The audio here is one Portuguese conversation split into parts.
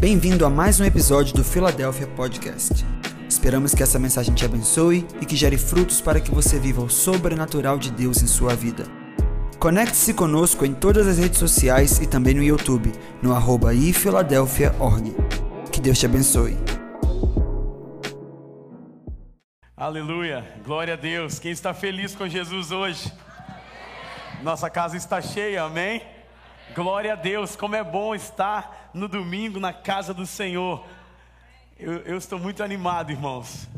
Bem-vindo a mais um episódio do Philadelphia Podcast. Esperamos que essa mensagem te abençoe e que gere frutos para que você viva o sobrenatural de Deus em sua vida. Conecte-se conosco em todas as redes sociais e também no YouTube, no @Filadélfia.org. Que Deus te abençoe. Aleluia, glória a Deus. Quem está feliz com Jesus hoje? Nossa casa está cheia, amém? Glória a Deus, como é bom estar no domingo na casa do Senhor. Eu estou muito animado, irmãos.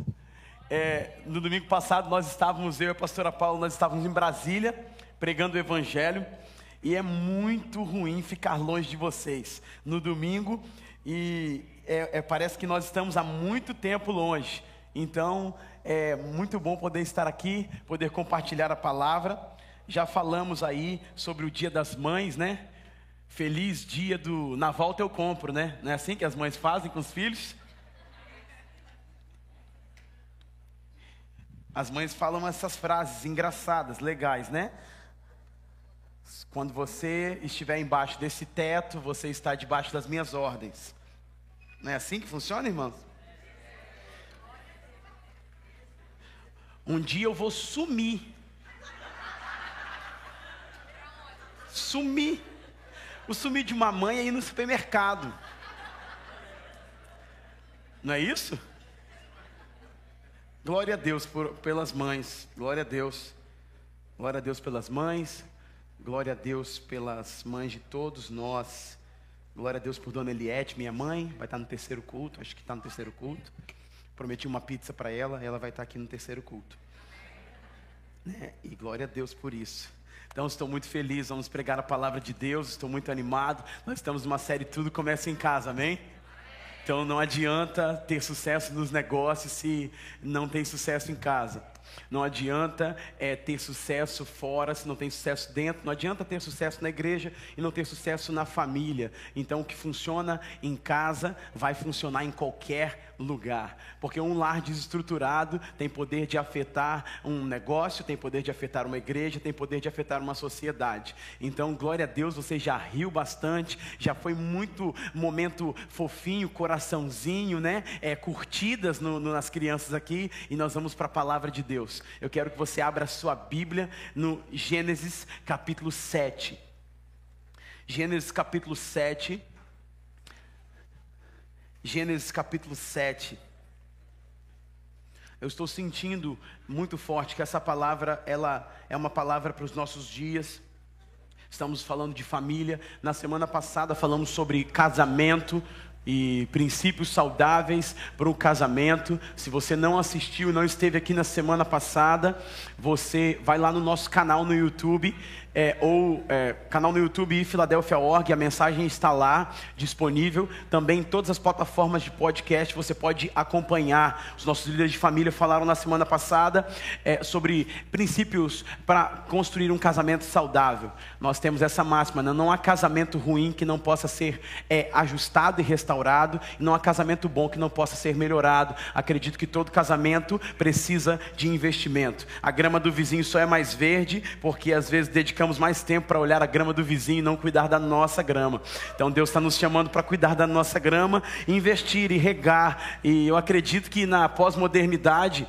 No domingo passado nós estávamos, eu e a pastora Paula, nós estávamos em Brasília, pregando o Evangelho. E é muito ruim ficar longe de vocês no domingo. E parece que nós estamos há muito tempo longe. Então, é muito bom poder estar aqui, poder compartilhar a palavra. Já falamos aí sobre o Dia das Mães, né? Feliz dia do... Na volta eu compro, né? Não é assim que as mães fazem com os filhos? As mães falam essas frases engraçadas, legais, né? Quando você estiver embaixo desse teto, você está debaixo das minhas ordens. Não é assim que funciona, irmãos? Um dia eu vou sumir. Sumir. O sumir de uma mãe é ir no supermercado. Não é isso? Glória a Deus pelas mães, glória a Deus pelas mães, glória a Deus pelas mães de todos nós, glória a Deus por Dona Eliette, minha mãe, vai estar no terceiro culto, acho que está no terceiro culto, prometi uma pizza para ela, ela vai estar aqui no terceiro culto, né? E glória a Deus por isso. Então estou muito feliz, vamos pregar a palavra de Deus, estou muito animado, nós estamos numa série Tudo Começa em Casa, amém? Então não adianta ter sucesso nos negócios se não tem sucesso em casa. Não adianta ter sucesso fora se não tem sucesso dentro. Não adianta ter sucesso na igreja e não ter sucesso na família. Então o que funciona em casa vai funcionar em qualquer lugar. Porque um lar desestruturado tem poder de afetar um negócio, tem poder de afetar uma igreja, tem poder de afetar uma sociedade. Então glória a Deus, você já riu bastante, já foi muito momento fofinho, coraçãozinho, né? Curtidas nas crianças aqui, e nós vamos para a palavra de Deus. Eu quero que você abra a sua Bíblia no Gênesis capítulo 7. Gênesis capítulo 7. Eu estou sentindo muito forte que essa palavra, ela é uma palavra para os nossos dias. Estamos falando de família. Na semana passada falamos sobre casamento e princípios saudáveis para o casamento. Se você não assistiu, não esteve aqui na semana passada, você vai lá no nosso canal no YouTube, canal no YouTube Filadélfia.org, a mensagem está lá, disponível. Também em todas as plataformas de podcast, você pode acompanhar. Os nossos líderes de família falaram na semana passada sobre princípios para construir um casamento saudável. Nós temos essa máxima, não há casamento ruim que não possa ser ajustado e restaurado. Não há casamento bom que não possa ser melhorado. Acredito que todo casamento precisa de investimento. A grama do vizinho só é mais verde porque às vezes dedicamos mais tempo para olhar a grama do vizinho e não cuidar da nossa grama. Então Deus está nos chamando para cuidar da nossa grama, investir e regar. E eu acredito que na pós-modernidade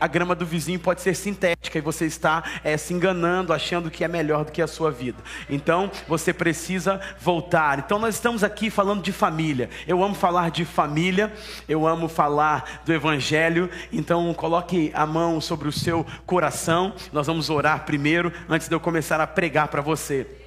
a grama do vizinho pode ser sintética e você está se enganando, achando que é melhor do que a sua vida. Então você precisa voltar. Então nós estamos aqui falando de família. Eu amo falar de família, eu amo falar do Evangelho. Então coloque a mão sobre o seu coração, nós vamos orar primeiro, antes de eu começar a pregar para você.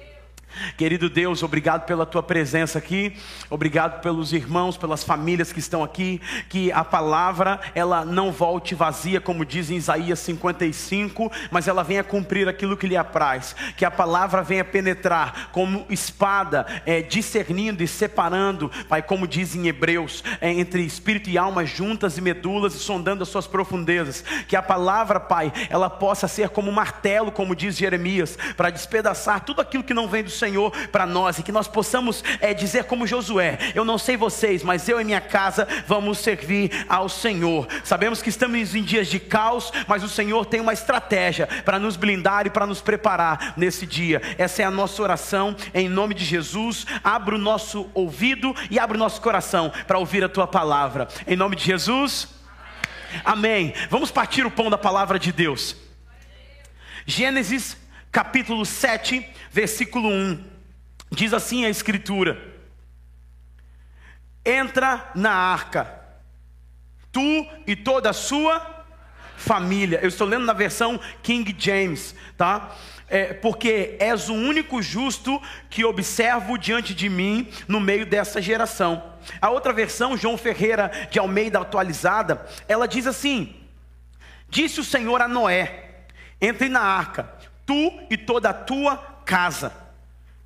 Querido Deus, obrigado pela tua presença aqui, obrigado pelos irmãos, pelas famílias que estão aqui, que a palavra, ela não volte vazia, como diz em Isaías 55, mas ela venha cumprir aquilo que lhe apraz, que a palavra venha penetrar como espada, discernindo e separando, Pai, como diz em Hebreus, entre espírito e alma, juntas e medulas, e sondando as suas profundezas, que a palavra, Pai, ela possa ser como um martelo, como diz Jeremias, para despedaçar tudo aquilo que não vem do Senhor para nós, e que nós possamos dizer como Josué: eu não sei vocês, mas eu e minha casa vamos servir ao Senhor. Sabemos que estamos em dias de caos, mas o Senhor tem uma estratégia para nos blindar e para nos preparar nesse dia. Essa é a nossa oração, em nome de Jesus. Abra o nosso ouvido e abra o nosso coração para ouvir a tua palavra, em nome de Jesus. Amém. Vamos partir o pão da palavra de Deus. Gênesis capítulo 7, versículo 1, diz assim a escritura: entra na arca, tu e toda a sua família. Eu estou lendo na versão King James, tá? Porque és o único justo que observo diante de mim no meio dessa geração. A outra versão, João Ferreira de Almeida atualizada, ela diz assim: disse o Senhor a Noé: entre na arca, tu e toda a tua casa,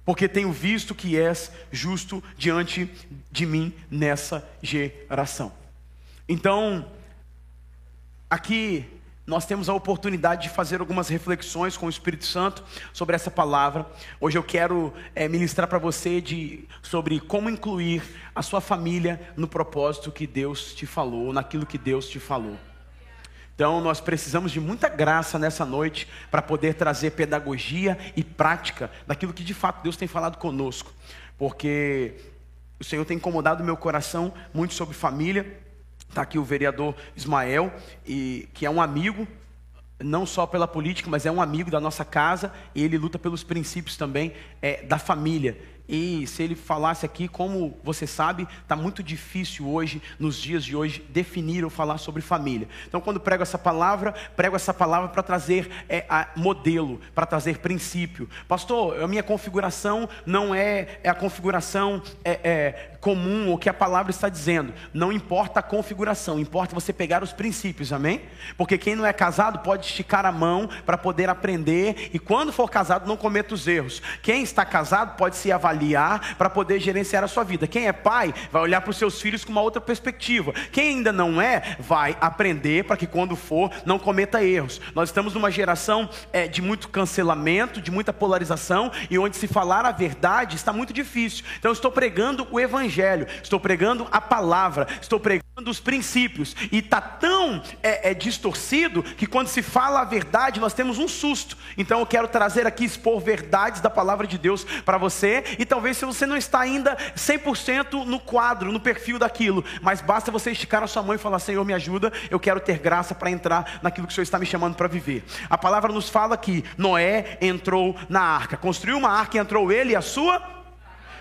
porque tenho visto que és justo diante de mim nessa geração. Então, aqui nós temos a oportunidade de fazer algumas reflexões com o Espírito Santo sobre essa palavra. Hoje eu quero ministrar para você sobre como incluir a sua família no propósito que Deus te falou, naquilo que Deus te falou. Então nós precisamos de muita graça nessa noite para poder trazer pedagogia e prática daquilo que de fato Deus tem falado conosco, porque o Senhor tem incomodado o meu coração muito sobre família. Está aqui o vereador Ismael, que é um amigo, não só pela política, mas é um amigo da nossa casa, e ele luta pelos princípios também da família. E se ele falasse aqui, como você sabe, está muito difícil hoje, nos dias de hoje, definir ou falar sobre família. Então quando prego essa palavra para trazer modelo, para trazer princípio. Pastor, a minha configuração não é a configuração comum, o que a palavra está dizendo. Não importa a configuração, importa você pegar os princípios, amém? Porque quem não é casado pode esticar a mão para poder aprender, e quando for casado não cometa os erros. Quem está casado pode se avaliar para poder gerenciar a sua vida. Quem é pai vai olhar para os seus filhos com uma outra perspectiva. Quem ainda não é, vai aprender para que quando for não cometa erros. Nós estamos numa geração de muito cancelamento, de muita polarização, e onde se falar a verdade está muito difícil. Então eu estou pregando o evangelho, estou pregando a palavra, estou pregando os princípios, e está tão distorcido que quando se fala a verdade nós temos um susto. Então eu quero trazer aqui, expor verdades da palavra de Deus para você, e talvez se você não está ainda 100% no quadro, no perfil daquilo, mas basta você esticar a sua mão e falar: Senhor, me ajuda, eu quero ter graça para entrar naquilo que o Senhor está me chamando para viver. A palavra nos fala que Noé entrou na arca, construiu uma arca e entrou ele e a sua.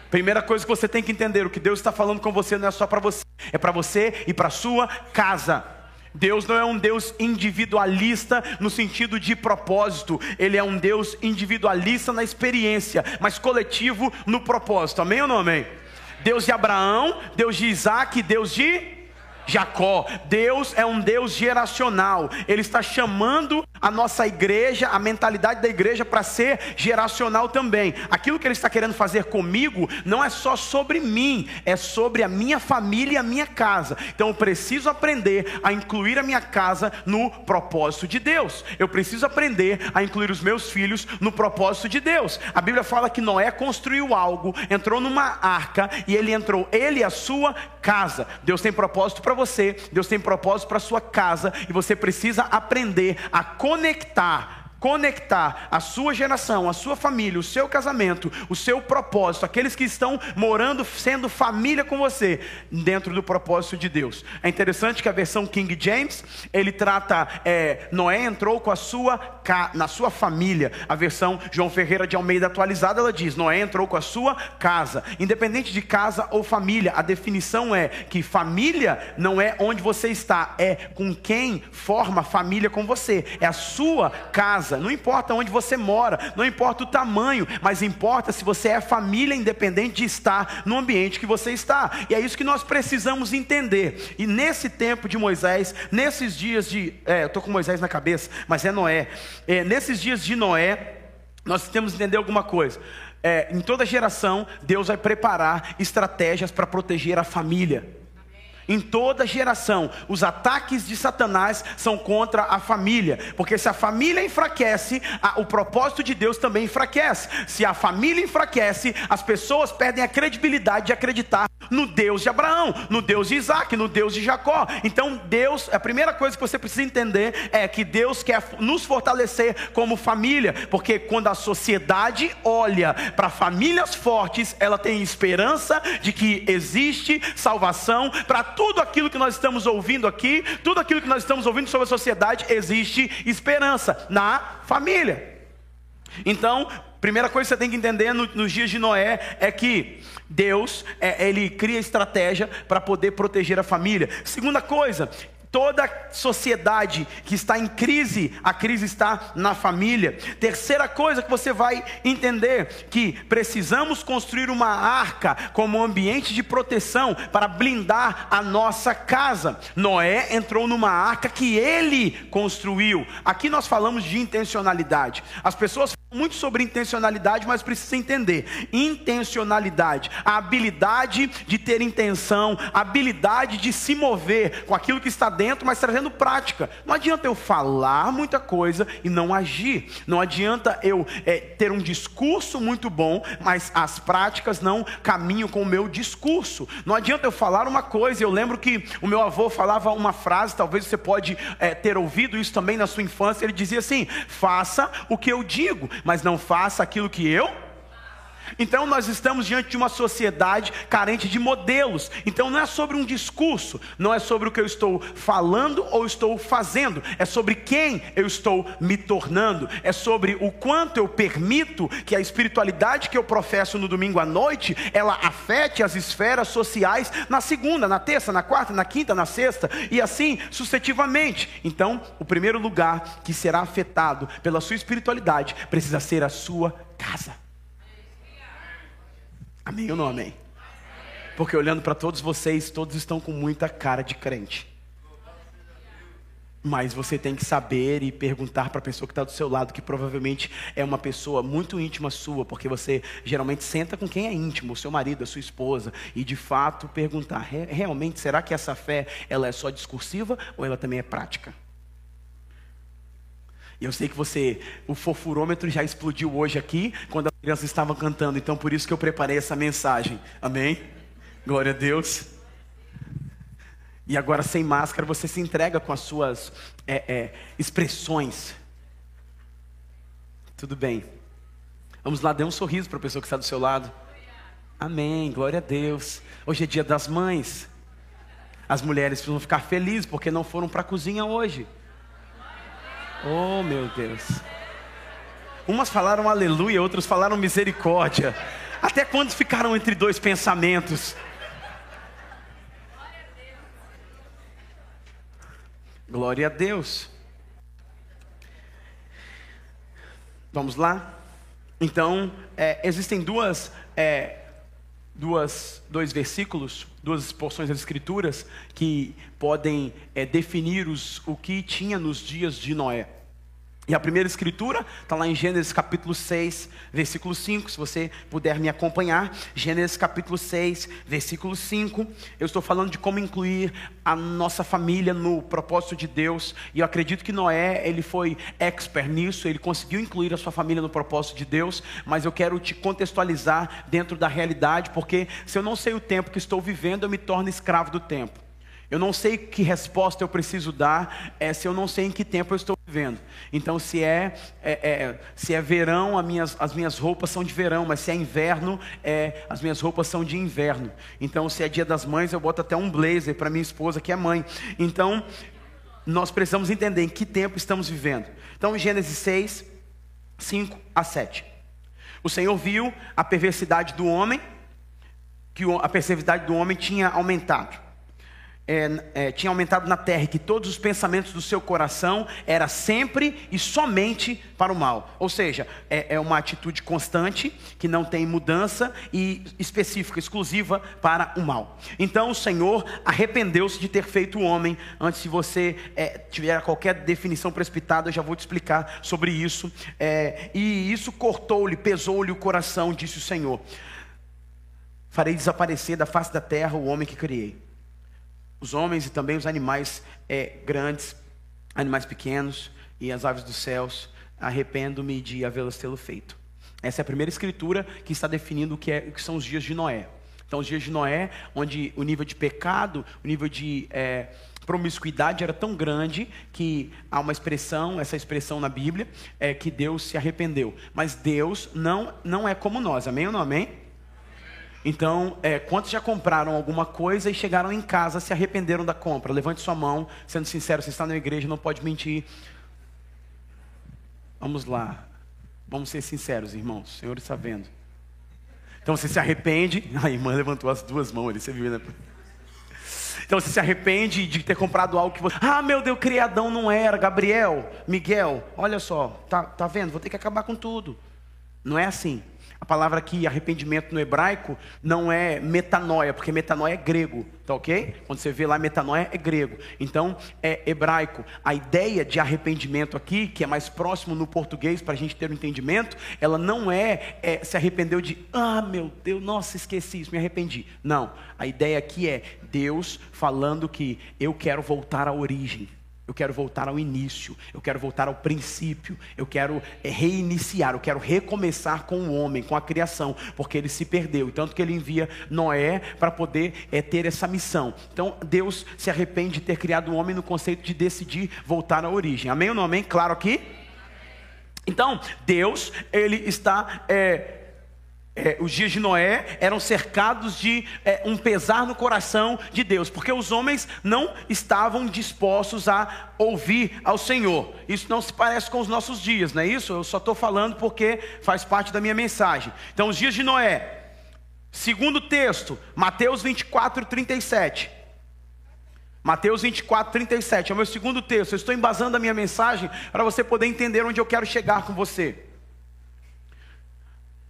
Primeira coisa que você tem que entender: o que Deus está falando com você não é só para você, é para você e para a sua casa. Deus não é um Deus individualista no sentido de propósito. Ele é um Deus individualista na experiência, mas coletivo no propósito. Amém ou não amém? Deus de Abraão, Deus de Isaac, Deus de Jacó. Deus é um Deus geracional. Ele está chamando a nossa igreja, a mentalidade da igreja, para ser geracional também. Aquilo que Ele está querendo fazer comigo não é só sobre mim, é sobre a minha família e a minha casa. Então eu preciso aprender a incluir a minha casa no propósito de Deus. Eu preciso aprender a incluir os meus filhos no propósito de Deus. A Bíblia fala que Noé construiu algo, entrou numa arca, e ele e a sua casa. Deus tem propósito para você, Deus tem propósito para a sua casa, e você precisa aprender a conectar a sua geração, a sua família, o seu casamento, o seu propósito, aqueles que estão morando, sendo família com você, dentro do propósito de Deus. É interessante que a versão King James, ele trata, Noé entrou com a na sua família. A versão João Ferreira de Almeida atualizada, ela diz: Noé entrou com a sua casa. Independente de casa ou família, a definição é que família não é onde você está, é com quem forma família com você, é a sua casa. Não importa onde você mora, não importa o tamanho, mas importa se você é família, independente de estar no ambiente que você está. E é isso que nós precisamos entender. E nesse tempo de Moisés, nesses dias de... eu estou com Moisés na cabeça, mas é Noé. Nesses dias de Noé, nós temos que entender alguma coisa. Em toda geração, Deus vai preparar estratégias para proteger a família. Em toda geração, os ataques de Satanás são contra a família, porque se a família enfraquece, o propósito de Deus também enfraquece. Se a família enfraquece, as pessoas perdem a credibilidade de acreditar no Deus de Abraão, no Deus de Isaac, no Deus de Jacó. Então Deus, a primeira coisa que você precisa entender é que Deus quer nos fortalecer como família, porque quando a sociedade olha para famílias fortes, ela tem esperança de que existe salvação para tudo aquilo que nós estamos ouvindo aqui, tudo aquilo que nós estamos ouvindo sobre a sociedade. Existe esperança na família. Então, primeira coisa que você tem que entender nos dias de Noé é que Deus, ele cria estratégia para poder proteger a família. Segunda coisa, toda sociedade que está em crise, a crise está na família. Terceira coisa que você vai entender, que precisamos construir uma arca como um ambiente de proteção para blindar a nossa casa. Noé entrou numa arca que ele construiu. Aqui nós falamos de intencionalidade. As pessoas falam muito sobre intencionalidade, mas precisa entender. Intencionalidade, a habilidade de ter intenção, a habilidade de se mover com aquilo que está dentro, mas trazendo prática. Não adianta eu falar muita coisa e não agir. Não adianta eu ter um discurso muito bom, mas as práticas não caminham com o meu discurso. Não adianta eu falar uma coisa. Eu lembro que o meu avô falava uma frase, talvez você pode ter ouvido isso também na sua infância. Ele dizia assim: faça o que eu digo, mas não faça aquilo que eu. Então nós estamos diante de uma sociedade carente de modelos. Então não é sobre um discurso, não é sobre o que eu estou falando ou estou fazendo, é sobre quem eu estou me tornando, é sobre o quanto eu permito que a espiritualidade que eu professo no domingo à noite, ela afete as esferas sociais na segunda, na terça, na quarta, na quinta, na sexta e assim sucessivamente. Então o primeiro lugar que será afetado pela sua espiritualidade precisa ser a sua casa. Amém ou não amém? Porque olhando para todos vocês, todos estão com muita cara de crente. Mas você tem que saber e perguntar para a pessoa que está do seu lado, que provavelmente é uma pessoa muito íntima sua, porque você geralmente senta com quem é íntimo, o seu marido, a sua esposa, e de fato perguntar, realmente será que essa fé ela é só discursiva ou ela também é prática? E eu sei que o fofurômetro já explodiu hoje aqui, quando as crianças estavam cantando. Então por isso que eu preparei essa mensagem. Amém? Glória a Deus. E agora sem máscara você se entrega com as suas expressões. Tudo bem. Vamos lá, dê um sorriso para a pessoa que está do seu lado. Amém, glória a Deus. Hoje é dia das mães. As mulheres vão ficar felizes porque não foram para a cozinha hoje. Oh meu Deus. Umas falaram aleluia, outras falaram misericórdia. Até quando ficaram entre dois pensamentos? Glória a Deus. Vamos lá? Então, existem dois versículos, duas porções das Escrituras que podem definir o que tinha nos dias de Noé. E a primeira escritura está lá em Gênesis capítulo 6, versículo 5, se você puder me acompanhar. Gênesis capítulo 6, versículo 5. Eu estou falando de como incluir a nossa família no propósito de Deus. E eu acredito que Noé, ele foi expert nisso, ele conseguiu incluir a sua família no propósito de Deus. Mas eu quero te contextualizar dentro da realidade, porque se eu não sei o tempo que estou vivendo, eu me torno escravo do tempo. Eu não sei que resposta eu preciso dar, se eu não sei em que tempo eu estou vivendo. Então se é verão, as minhas roupas são de verão, mas se é inverno, as minhas roupas são de inverno. Então se é dia das mães, eu boto até um blazer para minha esposa que é mãe. Então nós precisamos entender em que tempo estamos vivendo. Então Gênesis 6, 5 a 7. O Senhor viu a perversidade do homem, que a perversidade do homem tinha aumentado. Tinha aumentado na terra, e que todos os pensamentos do seu coração era sempre e somente para o mal. Ou seja, é uma atitude constante, que não tem mudança, e específica, exclusiva para o mal. Então o Senhor arrependeu-se de ter feito o homem. Antes de você tiver qualquer definição precipitada, eu já vou te explicar sobre isso. E isso cortou-lhe, pesou-lhe o coração, disse o Senhor: farei desaparecer da face da terra o homem que criei. os homens e também os animais grandes, animais pequenos e as aves dos céus, arrependo-me de havê-las tê-lo feito. Essa é a primeira escritura que está definindo o que são os dias de Noé. Então, os dias de Noé, onde o nível de pecado, o nível de promiscuidade era tão grande que há uma expressão, essa expressão na Bíblia, é que Deus se arrependeu. Mas Deus não é como nós, amém ou não amém? Então, quantos já compraram alguma coisa e chegaram em casa, se arrependeram da compra? Levante sua mão, sendo sincero, você está na igreja, não pode mentir. Vamos lá, vamos ser sinceros, irmãos, o Senhor está vendo. Então você se arrepende, a irmã levantou as duas mãos ali, você viu, né? Então você se arrepende de ter comprado algo que você... Ah, meu Deus, criadão não era, Gabriel, Miguel, olha só, tá vendo? Vou ter que acabar com tudo. Não é assim. A palavra aqui, arrependimento no hebraico, não é metanoia, porque metanoia é grego, tá ok? Quando você vê lá, metanoia é grego. Então, é hebraico. A ideia de arrependimento aqui, que é mais próximo no português, para a gente ter um entendimento, ela não é se arrependeu de, ah, meu Deus, nossa, esqueci isso, me arrependi. Não, a ideia aqui é Deus falando que eu quero voltar à origem. Eu quero voltar ao início, eu quero voltar ao princípio, eu quero reiniciar, eu quero recomeçar com o homem, com a criação, porque ele se perdeu, tanto que ele envia Noé para poder ter essa missão. Então Deus se arrepende de ter criado o homem no conceito de decidir voltar à origem, amém ou não amém? Claro aqui? Então Deus, ele está... os dias de Noé eram cercados de um pesar no coração de Deus, porque os homens não estavam dispostos a ouvir ao Senhor. Isso não se parece com os nossos dias, não é isso? Eu só estou falando porque faz parte da minha mensagem. Então, os dias de Noé, segundo texto, Mateus 24, 37. Mateus 24, 37, é o meu segundo texto. Eu estou embasando a minha mensagem para você poder entender onde eu quero chegar com você.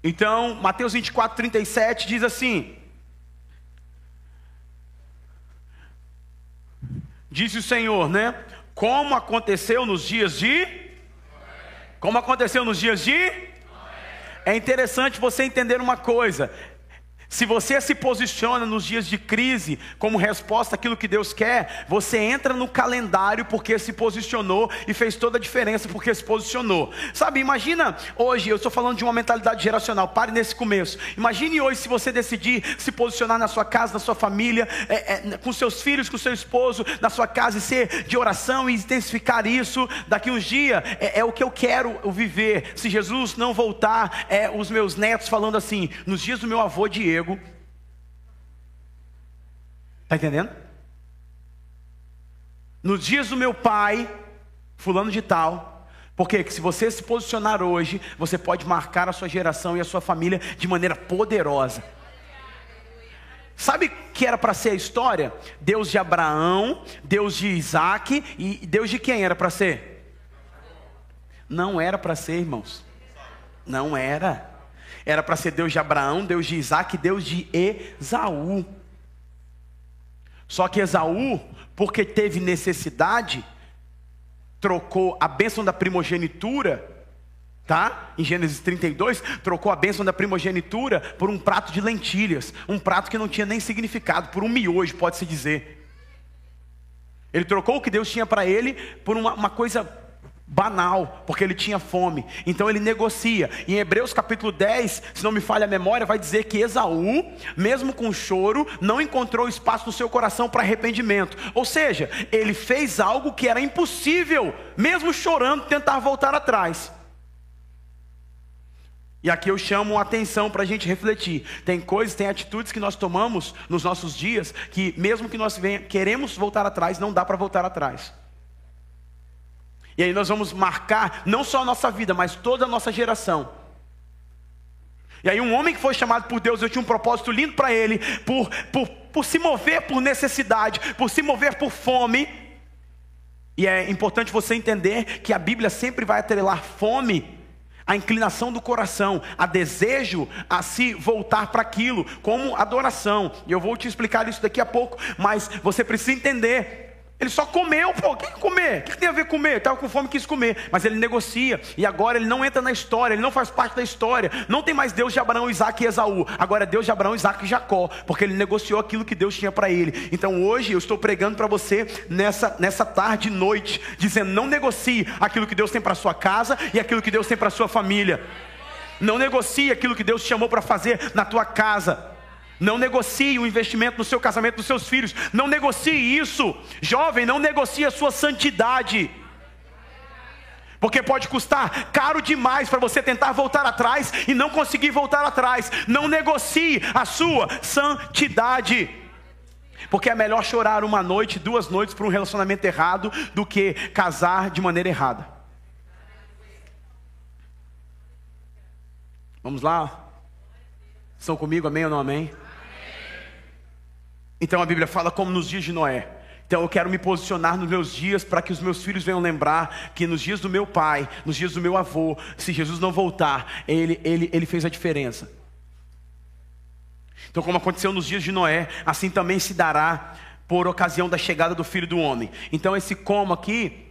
Então, Mateus 24, 37 diz assim: disse o Senhor, né? Como aconteceu nos dias de? É interessante você entender uma coisa. Se você se posiciona nos dias de crise como resposta àquilo que Deus quer, você entra no calendário porque se posicionou e fez toda a diferença porque se posicionou. Sabe, imagina hoje, eu estou falando de uma mentalidade geracional, pare nesse começo. Imagine hoje se você decidir se posicionar na sua casa, na sua família, com seus filhos, com seu esposo, na sua casa e ser de oração e intensificar isso. Daqui uns dias, é o que eu quero viver. Se Jesus não voltar, os meus netos falando assim, nos dias do meu avô Diego. Está entendendo? Nos dias do meu pai, fulano de tal. Porque se você se posicionar hoje, você pode marcar a sua geração e a sua família de maneira poderosa. Sabe o que era para ser a história? Deus de Abraão, Deus de Isaac e Deus de quem era para ser? Não era para ser, irmãos. Não era. Era para ser Deus de Abraão, Deus de Isaac, Deus de Esaú. Só que Esaú, porque teve necessidade, trocou a bênção da primogenitura, tá? Em Gênesis 32, trocou a bênção da primogenitura por um prato de lentilhas. Um prato que não tinha nem significado, por um miojo, pode-se dizer. Ele trocou o que Deus tinha para ele por uma coisa... banal, porque ele tinha fome. Então ele negocia. Em Hebreus capítulo 10, se não me falha a memória, vai dizer que Esaú, mesmo com choro, não encontrou espaço no seu coração para arrependimento. Ou seja, ele fez algo que era impossível, mesmo chorando, tentar voltar atrás. E aqui eu chamo a atenção para a gente refletir. Tem coisas, tem atitudes que nós tomamos nos nossos dias, que mesmo que nós queremos voltar atrás, não dá para voltar atrás. E aí nós vamos marcar, não só a nossa vida, mas toda a nossa geração. E aí um homem que foi chamado por Deus, eu tinha um propósito lindo para ele, por se mover por necessidade, por se mover por fome. E é importante você entender que a Bíblia sempre vai atrelar fome à inclinação do coração, a desejo a se voltar para aquilo, como adoração. E eu vou te explicar isso daqui a pouco, mas você precisa entender... Ele só comeu, pô, o que comer? O que tem a ver comer? Estava com fome, quis comer. Mas ele negocia, e agora ele não entra na história, ele não faz parte da história. Não tem mais Deus de Abraão, Isaac e Esaú. Agora é Deus de Abraão, Isaac e Jacó, porque ele negociou aquilo que Deus tinha para ele. Então hoje eu estou pregando para você nessa tarde e noite, dizendo: não negocie aquilo que Deus tem para a sua casa e aquilo que Deus tem para a sua família. Não negocie aquilo que Deus te chamou para fazer na tua casa. Não negocie o investimento no seu casamento, nos seus filhos. Não negocie isso. Jovem, não negocie a sua santidade. Porque pode custar caro demais para você tentar voltar atrás e não conseguir voltar atrás. Não negocie a sua santidade. Porque é melhor chorar uma noite, duas noites por um relacionamento errado do que casar de maneira errada. Vamos lá? Estão comigo? Amém ou não amém? Então a Bíblia fala como nos dias de Noé. Então eu quero me posicionar nos meus dias para que os meus filhos venham lembrar que nos dias do meu pai, nos dias do meu avô, se Jesus não voltar, ele fez a diferença. Então, como aconteceu nos dias de Noé, assim também se dará por ocasião da chegada do Filho do Homem. Então esse como aqui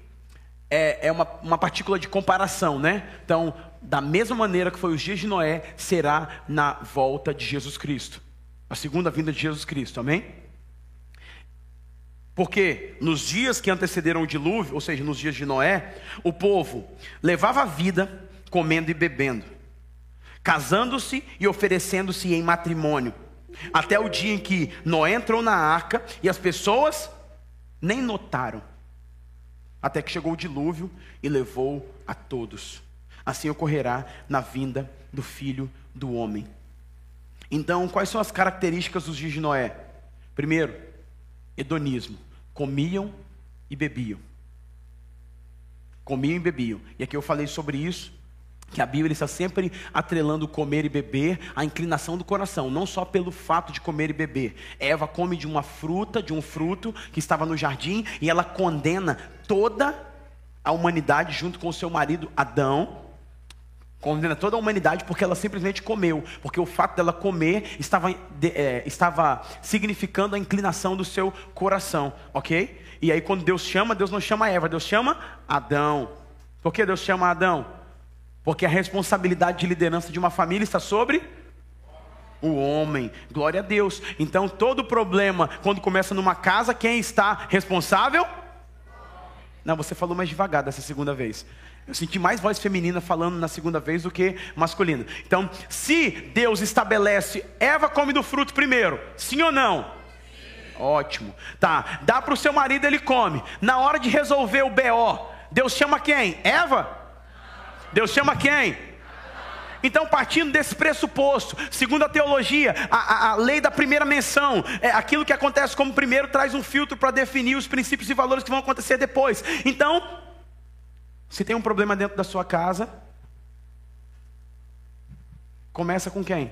é uma partícula de comparação, né? Então, da mesma maneira que foi os dias de Noé, será na volta de Jesus Cristo. A segunda vinda de Jesus Cristo, amém? Porque nos dias que antecederam o dilúvio, ou seja, nos dias de Noé, o povo levava a vida comendo e bebendo, casando-se e oferecendo-se em matrimônio, até o dia em que Noé entrou na arca e as pessoas nem notaram, até que chegou o dilúvio e levou a todos. Assim ocorrerá na vinda do Filho do Homem. Então, quais são as características dos dias de Noé? Primeiro, hedonismo. Comiam e bebiam. Comiam e bebiam. E aqui eu falei sobre isso, que a Bíblia está sempre atrelando comer e beber à inclinação do coração, não só pelo fato de comer e beber. Eva come de uma fruta, de um fruto que estava no jardim, e ela condena toda a humanidade junto com o seu marido Adão. Condena toda a humanidade porque ela simplesmente comeu, porque o fato dela comer estava significando a inclinação do seu coração, ok? E aí quando Deus chama, Deus não chama Eva, Deus chama Adão. Por que Deus chama Adão? Porque a responsabilidade de liderança de uma família está sobre o homem. Glória a Deus. Então todo problema, quando começa numa casa, quem está responsável? Não, você falou mais devagar dessa segunda vez. Eu senti mais voz feminina falando na segunda vez do que masculina. Então, se Deus estabelece, Eva come do fruto primeiro, sim ou não? Sim. Ótimo. Tá, dá para o seu marido, ele come. Na hora de resolver o BO, Deus chama quem? Eva? Deus chama quem? Então, partindo desse pressuposto, segundo a teologia, a lei da primeira menção, aquilo que acontece como primeiro traz um filtro para definir os princípios e valores que vão acontecer depois. Então, se tem um problema dentro da sua casa, começa com quem?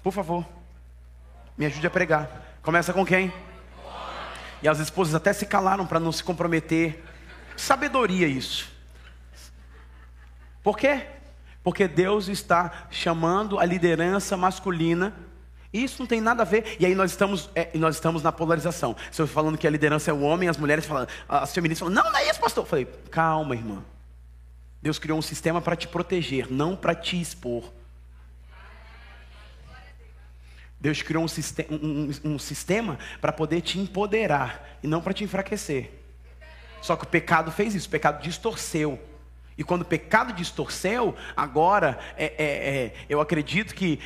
Por favor, me ajude a pregar. Começa com quem? E as esposas até se calaram para não se comprometer. Sabedoria isso. Por quê? Porque Deus está chamando a liderança masculina. Isso não tem nada a ver. E aí nós estamos na polarização. Se eu estou falando que a liderança é o homem, as mulheres falam, as feministas falam, não é isso, pastor. Eu falei, calma, irmã. Deus criou um sistema para te proteger, não para te expor. Deus criou um sistema para poder te empoderar e não para te enfraquecer. Só que o pecado fez isso, o pecado distorceu. E quando o pecado distorceu, agora eu acredito que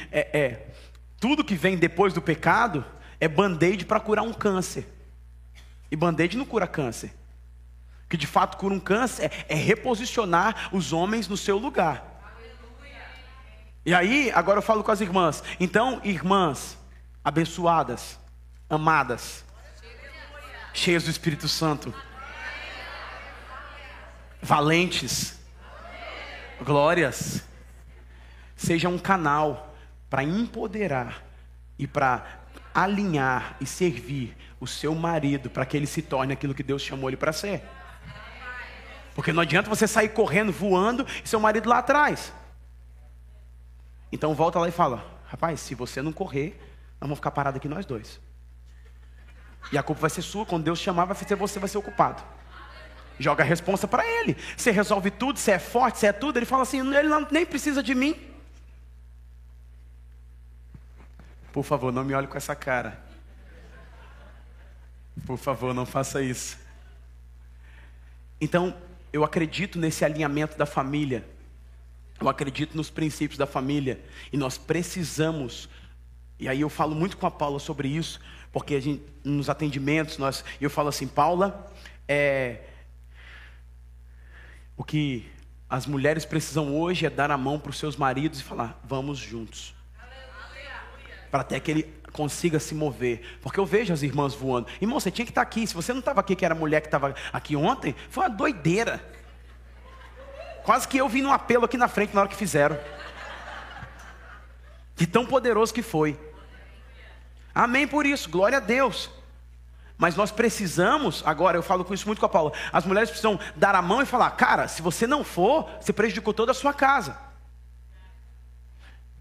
tudo que vem depois do pecado é band-aid para curar um câncer. E band-aid não cura câncer. O que de fato cura um câncer é reposicionar os homens no seu lugar. Aleluia. E aí, agora eu falo com as irmãs. Então, irmãs abençoadas, amadas, cheias do Espírito Santo, valentes, glórias, seja um canal para empoderar e para alinhar e servir o seu marido para que ele se torne aquilo que Deus chamou ele para ser. Porque não adianta você sair correndo, voando e seu marido lá atrás. Então volta lá e fala, rapaz, se você não correr, nós vamos ficar parados aqui nós dois. E a culpa vai ser sua. Quando Deus chamar, vai ser você, vai ser o culpado. Joga a responsa para Ele. Você resolve tudo, você é forte, você é tudo. Ele fala assim, Ele não, nem precisa de mim. Por favor, não me olhe com essa cara. Por favor, não faça isso. Então, eu acredito nesse alinhamento da família. Eu acredito nos princípios da família. E nós precisamos... E aí eu falo muito com a Paula sobre isso, porque a gente, nos atendimentos, eu falo assim, Paula, o que as mulheres precisam hoje é dar a mão para os seus maridos e falar, vamos juntos. Para até que ele consiga se mover. Porque eu vejo as irmãs voando. Irmão, você tinha que estar aqui. Se você não estava aqui, que era a mulher que estava aqui ontem, foi uma doideira. Quase que eu vim num apelo aqui na frente na hora que fizeram. De tão poderoso que foi. Amém por isso, glória a Deus. Mas nós precisamos, agora eu falo com isso muito com a Paula, as mulheres precisam dar a mão e falar, cara, se você não for, você prejudicou toda a sua casa.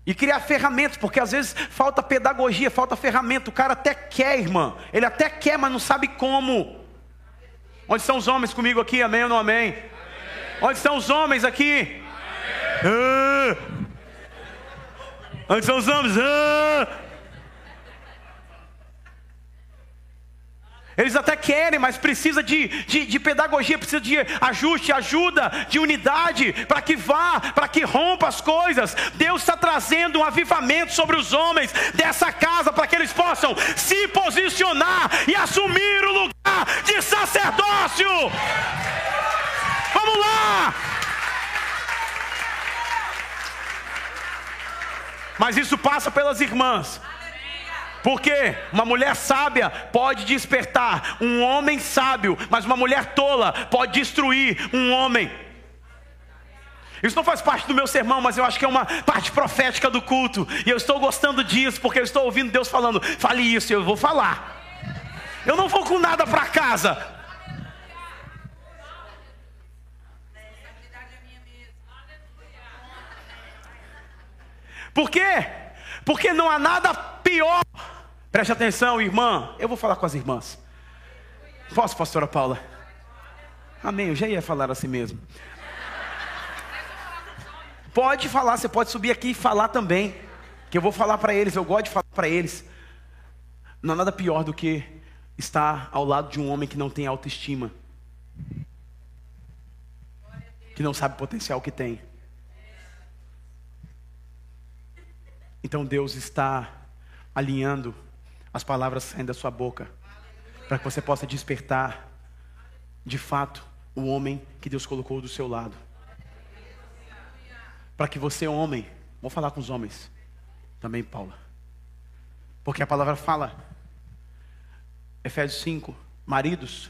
E criar ferramentas, porque às vezes falta pedagogia, falta ferramenta. O cara até quer, irmã, ele até quer, mas não sabe como. Onde estão os homens comigo aqui, amém ou não amém? Amém. Onde estão os homens aqui? Amém. Onde estão os homens? Eles até querem, mas precisa de pedagogia, precisa de ajuste, ajuda, de unidade, para que vá, para que rompa as coisas. Deus está trazendo um avivamento sobre os homens dessa casa, para que eles possam se posicionar e assumir o lugar de sacerdócio. Vamos lá! Mas isso passa pelas irmãs. Porque uma mulher sábia pode despertar um homem sábio, mas uma mulher tola pode destruir um homem. Isso não faz parte do meu sermão, mas eu acho que é uma parte profética do culto. E eu estou gostando disso, porque eu estou ouvindo Deus falando, fale isso, eu vou falar. Eu não vou com nada para casa. Por quê? Porque não há nada pior. Preste atenção, irmã. Eu vou falar com as irmãs. Posso, pastora Paula? Amém, eu já ia falar assim mesmo. Pode falar, você pode subir aqui e falar também. Que eu vou falar para eles, eu gosto de falar para eles. Não há nada pior do que estar ao lado de um homem que não tem autoestima. Que não sabe o potencial que tem. Então Deus está alinhando as palavras saindo da sua boca, para que você possa despertar, de fato, o homem que Deus colocou do seu lado. Para que você, homem, vou falar com os homens, também Paula, porque a palavra fala, Efésios 5, maridos,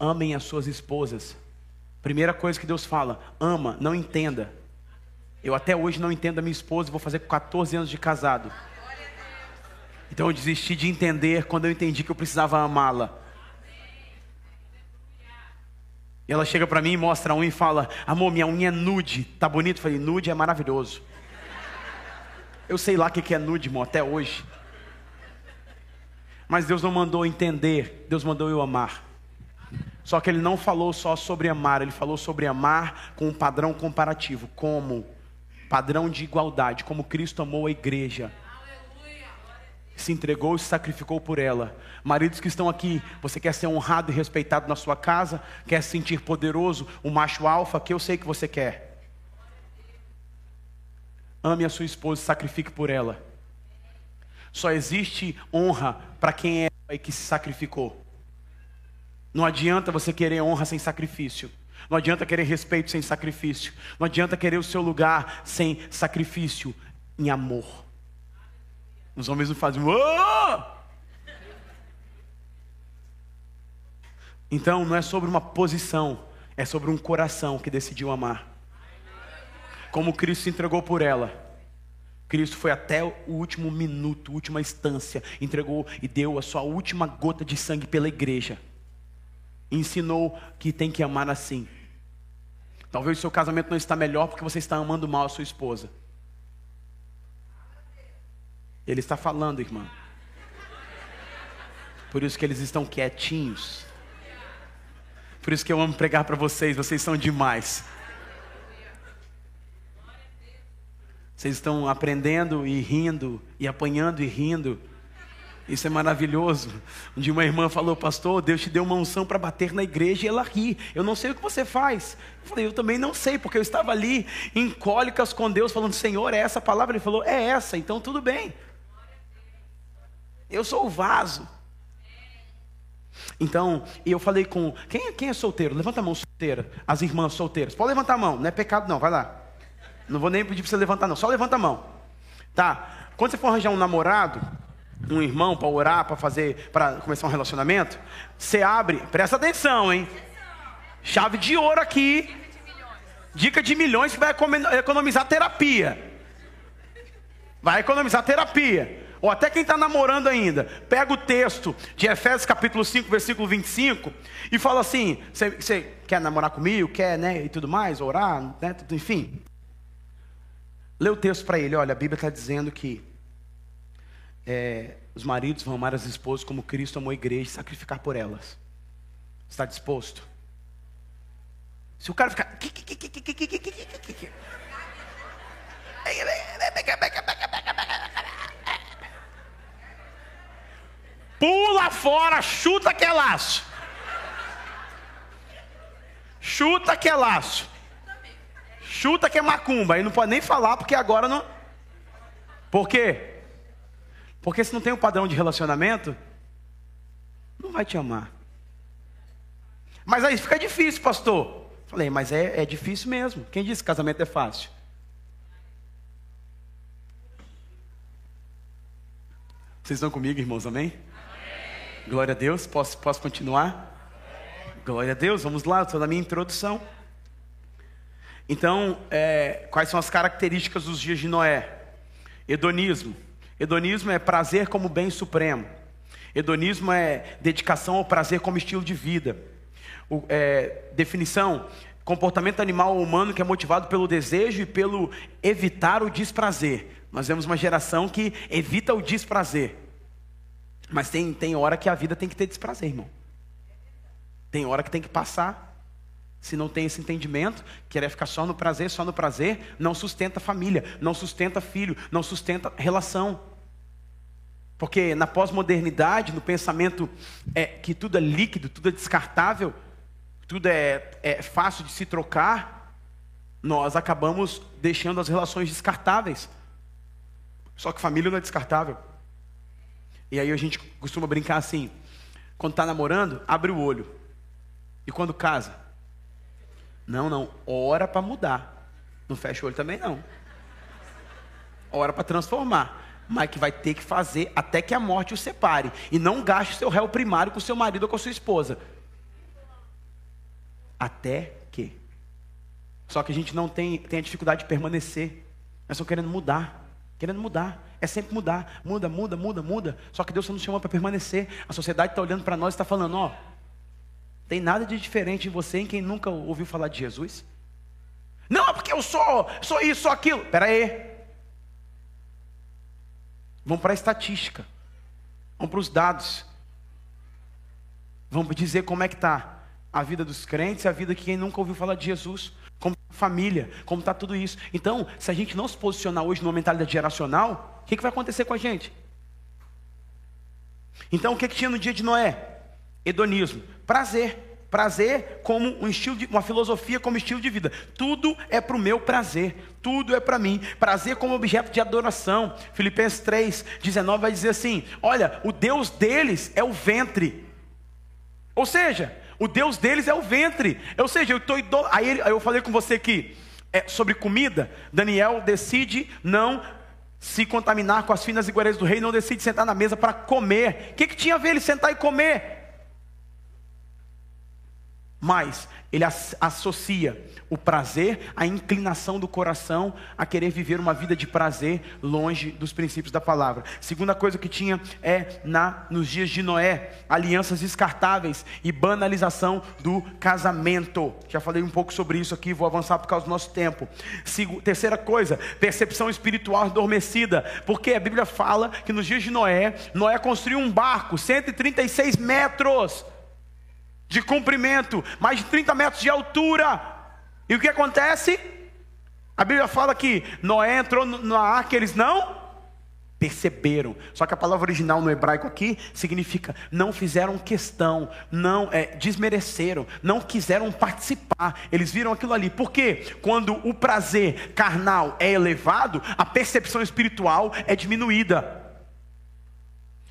amem as suas esposas. Primeira coisa que Deus fala, ama, não entenda. Eu até hoje não entendo a minha esposa, vou fazer 14 anos de casado. Então eu desisti de entender quando eu entendi que eu precisava amá-la. E ela chega para mim e mostra a unha e fala, amor, minha unha é nude, tá bonito? Eu falei, nude é maravilhoso. Eu sei lá o que é nude, irmão, até hoje. Mas Deus não mandou entender, Deus mandou eu amar. Só que Ele não falou só sobre amar, Ele falou sobre amar com um padrão comparativo, como padrão de igualdade, como Cristo amou a igreja. Se entregou e se sacrificou por ela. Maridos que estão aqui, você quer ser honrado e respeitado na sua casa? Quer se sentir poderoso? O macho alfa, que eu sei que você quer. Ame a sua esposa e sacrifique por ela. Só existe honra para quem é e que se sacrificou. Não adianta você querer honra sem sacrifício. Não adianta querer respeito sem sacrifício. Não adianta querer o seu lugar sem sacrifício, em amor. Os homens não fazem... Oh! Então, não é sobre uma posição, é sobre um coração que decidiu amar. Como Cristo se entregou por ela. Cristo foi até o último minuto, última instância, entregou e deu a sua última gota de sangue pela igreja. Ensinou que tem que amar assim. Talvez o seu casamento não está melhor porque você está amando mal a sua esposa. Ele está falando, irmã. Por isso que eles estão quietinhos. Por isso que eu amo pregar para vocês. Vocês são demais. Vocês estão aprendendo e rindo. E apanhando e rindo. Isso é maravilhoso. Um dia uma irmã falou: pastor, Deus te deu uma unção para bater na igreja e ela ri. Eu não sei o que você faz. Eu falei: eu também não sei, porque eu estava ali em cólicas com Deus, falando: Senhor, é essa a palavra? Ele falou: é essa, então tudo bem. Eu sou o vaso. Então, eu falei com... Quem é solteiro? Levanta a mão, solteira. As irmãs solteiras. Pode levantar a mão, não é pecado não, vai lá. Não vou nem pedir para você levantar não, só levanta a mão. Tá? Quando você for arranjar um namorado, um irmão para orar, para começar um relacionamento, você abre, presta atenção, hein? Chave de ouro aqui. Dica de milhões que vai economizar terapia. Vai economizar terapia. Ou até quem está namorando ainda, pega o texto de Efésios capítulo 5, versículo 25, e fala assim: você quer namorar comigo? Quer, né? E tudo mais, orar, né? Tudo, enfim. Lê o texto para ele. Olha, a Bíblia está dizendo que os maridos vão amar as esposas como Cristo amou a igreja e sacrificar por elas. Está disposto? Se o cara ficar... Pula fora, chuta que é laço. Chuta que é laço. Chuta que é macumba. Aí não pode nem falar, porque agora não... Por quê? Porque se não tem um padrão de relacionamento, não vai te amar. Mas aí fica difícil, pastor. Falei, mas é difícil mesmo. Quem disse que casamento é fácil? Vocês estão comigo, irmãos, amém? Glória a Deus, posso continuar? Glória a Deus, vamos lá, estou na minha introdução. Então, quais são as características dos dias de Noé? Hedonismo. Hedonismo é prazer como bem supremo. Hedonismo é dedicação ao prazer como estilo de vida. Definição: comportamento animal ou humano que é motivado pelo desejo e pelo evitar o desprazer. Nós vemos uma geração que evita o desprazer. Mas tem hora que a vida tem que ter desprazer, irmão. Tem hora que tem que passar. Se não tem esse entendimento, querer ficar só no prazer, não sustenta família, não sustenta filho, não sustenta relação. Porque na pós-modernidade, no pensamento que tudo é líquido, tudo é descartável, tudo é fácil de se trocar, nós acabamos deixando as relações descartáveis. Só que família não é descartável. E aí a gente costuma brincar assim: quando está namorando, abre o olho. E quando casa? Não, ora para mudar. Não fecha o olho também não. Ora para transformar. Mas que vai ter que fazer até que a morte o separe. E não gaste o seu réu primário com o seu marido ou com a sua esposa. Até que... Só que a gente não tem a dificuldade de permanecer. Nós estamos querendo mudar. Querendo mudar. É sempre mudar. Muda, muda, muda, muda. Só que Deus só nos chama para permanecer. A sociedade está olhando para nós e está falando: ó, tem nada de diferente em você, em quem nunca ouviu falar de Jesus. Não, é porque eu sou isso, sou aquilo. Espera aí. Vamos para a estatística. Vamos para os dados. Vamos dizer como é que está a vida dos crentes e a vida de quem nunca ouviu falar de Jesus. Como está a família, como está tudo isso. Então, se a gente não se posicionar hoje numa mentalidade geracional, o que vai acontecer com a gente? Então, o que tinha no dia de Noé? Hedonismo. Prazer. Prazer como uma filosofia, como estilo de vida. Tudo é para o meu prazer. Tudo é para mim. Prazer como objeto de adoração. Filipenses 3, 19 vai dizer assim: olha, o Deus deles é o ventre. Ou seja... O Deus deles é o ventre. Ou seja, eu estou idolatrando. Aí eu falei com você aqui sobre comida. Daniel decide não se contaminar com as finas iguarias do rei, não decide sentar na mesa para comer. O que tinha a ver ele sentar e comer? Mas ele associa o prazer à inclinação do coração a querer viver uma vida de prazer longe dos princípios da palavra. Segunda coisa que tinha é nos dias de Noé, alianças descartáveis e banalização do casamento. Já falei um pouco sobre isso aqui, vou avançar por causa do nosso tempo. Terceira coisa, percepção espiritual adormecida, porque a Bíblia fala que nos dias de Noé, Noé construiu um barco 136 metros de comprimento, mais de 30 metros de altura. E o que acontece? A Bíblia fala que Noé entrou na arca e eles não perceberam. Só que a palavra original no hebraico aqui significa não fizeram questão, desmereceram, não quiseram participar. Eles viram aquilo ali. Por quê? Quando o prazer carnal é elevado, a percepção espiritual é diminuída.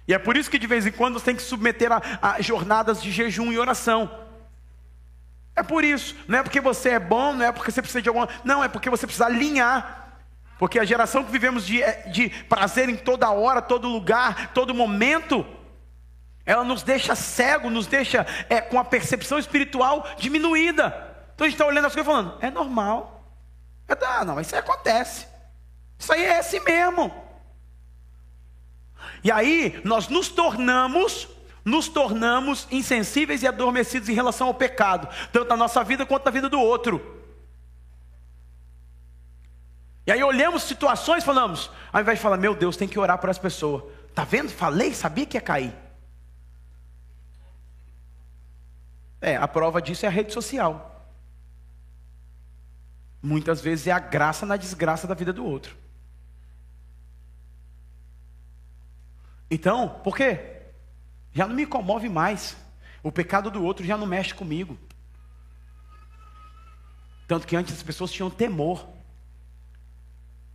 E é por isso que de vez em quando você tem que se submeter a jornadas de jejum e oração. É por isso. Não é porque você é bom, não é porque você precisa de alguma... Não, é porque você precisa alinhar. Porque a geração que vivemos de prazer em toda hora, todo lugar, todo momento, ela nos deixa cego, nos deixa com a percepção espiritual diminuída. Então a gente está olhando as coisas e falando, é normal. Isso aí acontece. Isso aí é assim mesmo. E aí nós nos tornamos insensíveis e adormecidos em relação ao pecado, tanto na nossa vida quanto na vida do outro. E aí olhamos situações e falamos, ao invés de falar, meu Deus, tem que orar por essa pessoa. Está vendo? Falei, sabia que ia cair. A prova disso é a rede social. Muitas vezes é a graça na desgraça da vida do outro. Então, por quê? Já não me comove mais. O pecado do outro já não mexe comigo. Tanto que antes as pessoas tinham temor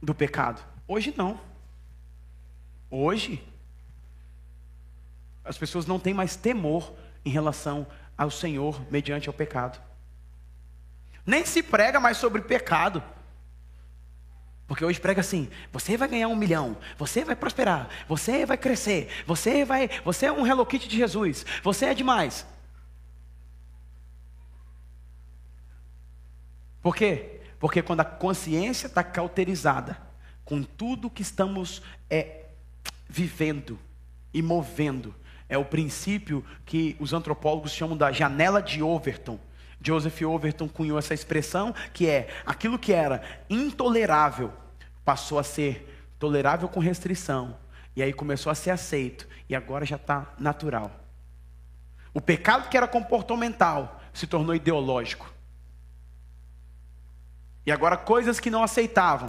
do pecado. Hoje não. Hoje, as pessoas não têm mais temor em relação ao Senhor mediante ao pecado. Nem se prega mais sobre pecado. Porque hoje prega assim, você vai ganhar 1 milhão, você vai prosperar, você vai crescer, você é um Hello Kitty de Jesus, você é demais. Por quê? Porque quando a consciência está cauterizada com tudo que estamos vivendo e movendo, é o princípio que os antropólogos chamam da janela de Overton. Joseph Overton cunhou essa expressão, que é, aquilo que era intolerável, passou a ser tolerável com restrição, e aí começou a ser aceito, e agora já está natural. O pecado que era comportamental, se tornou ideológico. E agora coisas que não aceitavam,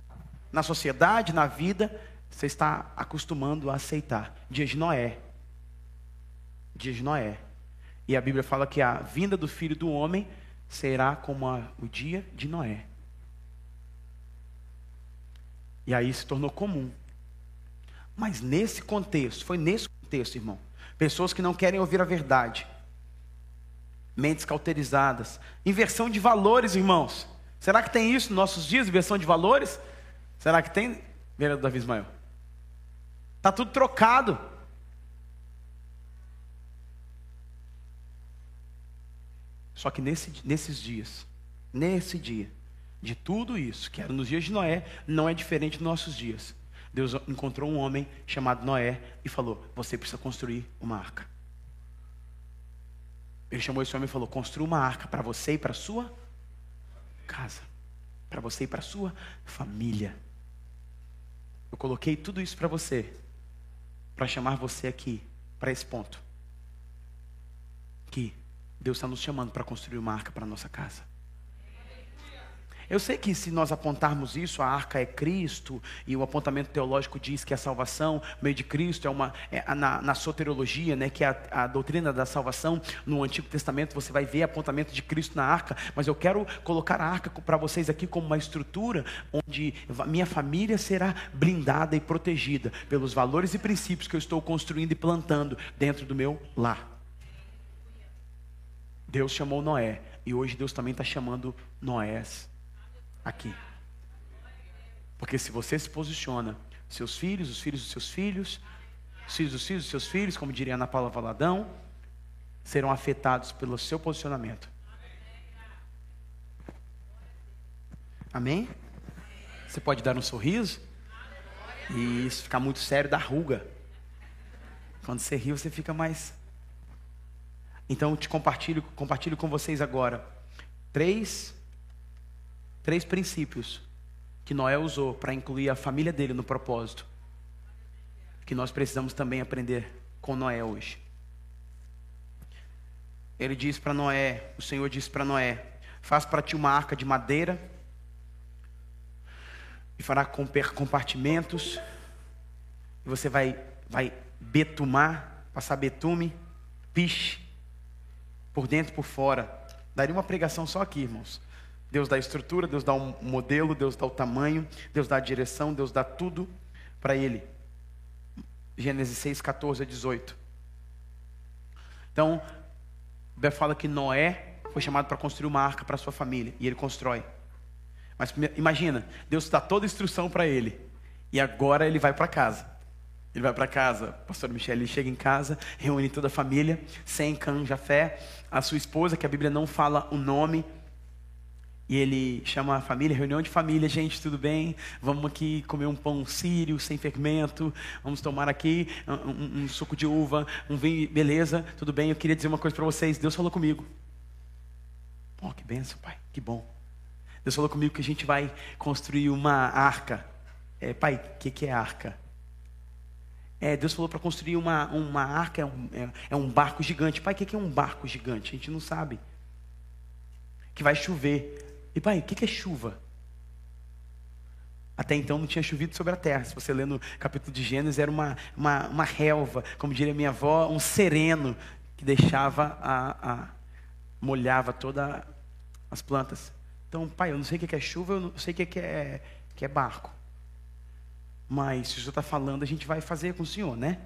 na sociedade, na vida, você está acostumando a aceitar. Dias de Noé. E a Bíblia fala que a vinda do Filho do Homem será como o dia de Noé. E aí se tornou comum. Mas foi nesse contexto, irmão. Pessoas que não querem ouvir a verdade. Mentes cauterizadas. Inversão de valores, irmãos. Será que tem isso nos nossos dias, inversão de valores? Será que tem, vereador Davi Ismael? Está tudo trocado. Só que nesse dia, de tudo isso, que era nos dias de Noé, não é diferente dos nossos dias. Deus encontrou um homem chamado Noé e falou, você precisa construir uma arca. Ele chamou esse homem e falou, construa uma arca para você e para a sua casa. Para você e para a sua família. Eu coloquei tudo isso para você, para chamar você aqui, para esse ponto. Que Deus está nos chamando para construir uma arca para a nossa casa. Eu sei que se nós apontarmos isso, a arca é Cristo, e o apontamento teológico diz que a salvação, meio de Cristo, na soteriologia, né, que é a doutrina da salvação, no Antigo Testamento você vai ver apontamento de Cristo na arca, mas eu quero colocar a arca para vocês aqui como uma estrutura onde minha família será blindada e protegida pelos valores e princípios que eu estou construindo e plantando dentro do meu lar. Deus chamou Noé, e hoje Deus também está chamando Noés aqui. Porque se você se posiciona, seus filhos, os filhos dos seus filhos, os filhos dos filhos dos seus filhos, como diria Ana Paula Valadão, serão afetados pelo seu posicionamento. Amém? Você pode dar um sorriso. E isso ficar muito sério dá ruga. Quando você ri, você fica mais... Então eu te compartilho com vocês agora três princípios que Noé usou para incluir a família dele no propósito, que nós precisamos também aprender com Noé hoje. Ele diz para Noé, o Senhor disse para Noé: faz para ti uma arca de madeira e fará compartimentos, e você vai betumar, passar betume, piche, por dentro e por fora. Daria uma pregação só aqui, irmãos. Deus dá a estrutura, Deus dá um modelo, Deus dá o tamanho, Deus dá a direção, Deus dá tudo para ele. Gênesis 6, 14 a 18. Então, a Bíblia fala que Noé foi chamado para construir uma arca para sua família, e ele constrói. Mas imagina, Deus dá toda a instrução para ele, e agora ele vai para casa. Ele vai para casa, pastor Michel, ele chega em casa, reúne toda a família, Sem, Cã, Jafé, a sua esposa, que a Bíblia não fala o nome, e ele chama a família, reunião de família: gente, tudo bem? Vamos aqui comer um pão sírio, sem fermento, vamos tomar aqui um suco de uva, um vinho, beleza, tudo bem, eu queria dizer uma coisa para vocês, Deus falou comigo. Oh, que bênção, pai, que bom. Deus falou comigo que a gente vai construir uma arca. Pai, o que é arca? Deus falou para construir uma arca, é um barco gigante. Pai, o que é um barco gigante? A gente não sabe. Que vai chover. E pai, o que é chuva? Até então não tinha chovido sobre a terra. Se você ler no capítulo de Gênesis, era uma relva, como diria minha avó, um sereno que deixava, molhava todas as plantas. Então, pai, eu não sei o que é chuva, eu não sei o que é barco. Mas se o Senhor está falando, a gente vai fazer com o Senhor, né?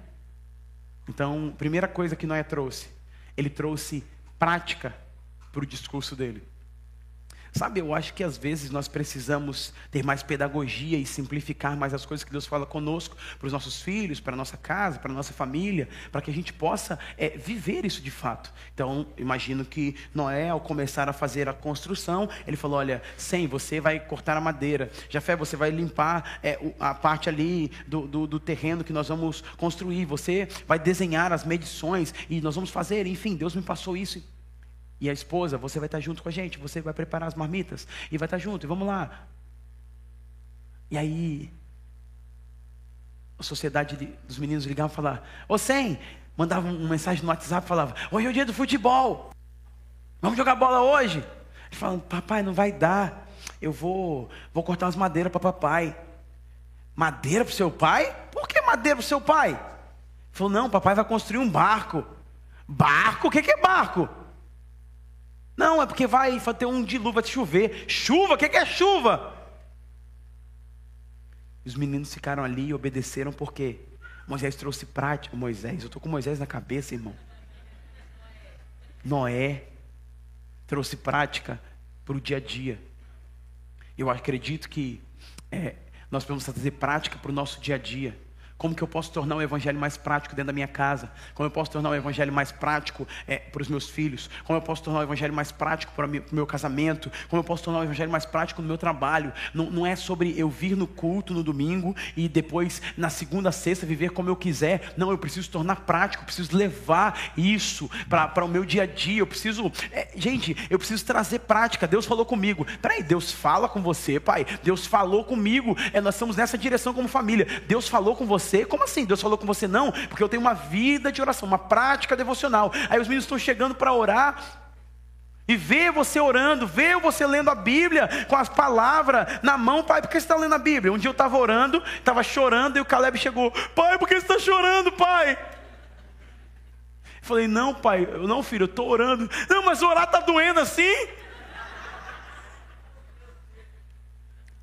Então, primeira coisa que Noé trouxe, ele trouxe prática para o discurso dele. Sabe, eu acho que às vezes nós precisamos ter mais pedagogia e simplificar mais as coisas que Deus fala conosco, para os nossos filhos, para a nossa casa, para a nossa família, para que a gente possa viver isso de fato. Então, imagino que Noé, ao começar a fazer a construção, ele falou: olha, Sem, você vai cortar a madeira. Jafé, você vai limpar a parte ali do terreno que nós vamos construir. Você vai desenhar as medições e nós vamos fazer, enfim, Deus me passou isso. E a esposa, você vai estar junto com a gente, você vai preparar as marmitas, e vai estar junto, e vamos lá. E aí, a sociedade dos meninos ligavam e falavam: ô Sem, mandavam uma mensagem no WhatsApp e falavam: hoje é o dia do futebol, vamos jogar bola hoje. Eles falavam: papai, não vai dar, eu vou cortar umas madeiras para papai. Madeira para o seu pai? Por que madeira para o seu pai? Ele falou: não, papai vai construir um barco. Barco? O que é barco? Não, é porque vai ter um dilúvio, vai chover. Chuva? O que é chuva? Os meninos ficaram ali e obedeceram porque Moisés trouxe prática. Moisés, eu estou com Moisés na cabeça, irmão. Noé trouxe prática para o dia a dia. Eu acredito que nós precisamos trazer prática para o nosso dia a dia. Como que eu posso tornar o evangelho mais prático dentro da minha casa? Como eu posso tornar o evangelho mais prático para os meus filhos? Como eu posso tornar o evangelho mais prático para o meu casamento? Como eu posso tornar o evangelho mais prático no meu trabalho? Não é sobre eu vir no culto no domingo e depois na segunda, sexta viver como eu quiser. Não, eu preciso tornar prático, eu preciso levar isso para o meu dia a dia. Eu preciso, eu preciso trazer prática. Deus falou comigo. Peraí, Deus fala com você, pai. Deus falou comigo. Nós estamos nessa direção como família. Deus falou com você. Como assim? Deus falou com você? Não, porque eu tenho uma vida de oração, uma prática devocional. Aí os meninos estão chegando para orar e vê você orando, vê você lendo a Bíblia com as palavras na mão. Pai, por que você está lendo a Bíblia? Um dia eu estava orando, estava chorando, e o Caleb chegou: pai, por que você está chorando, pai? Eu falei: não, pai, não, filho, eu estou orando. Não, mas orar está doendo assim?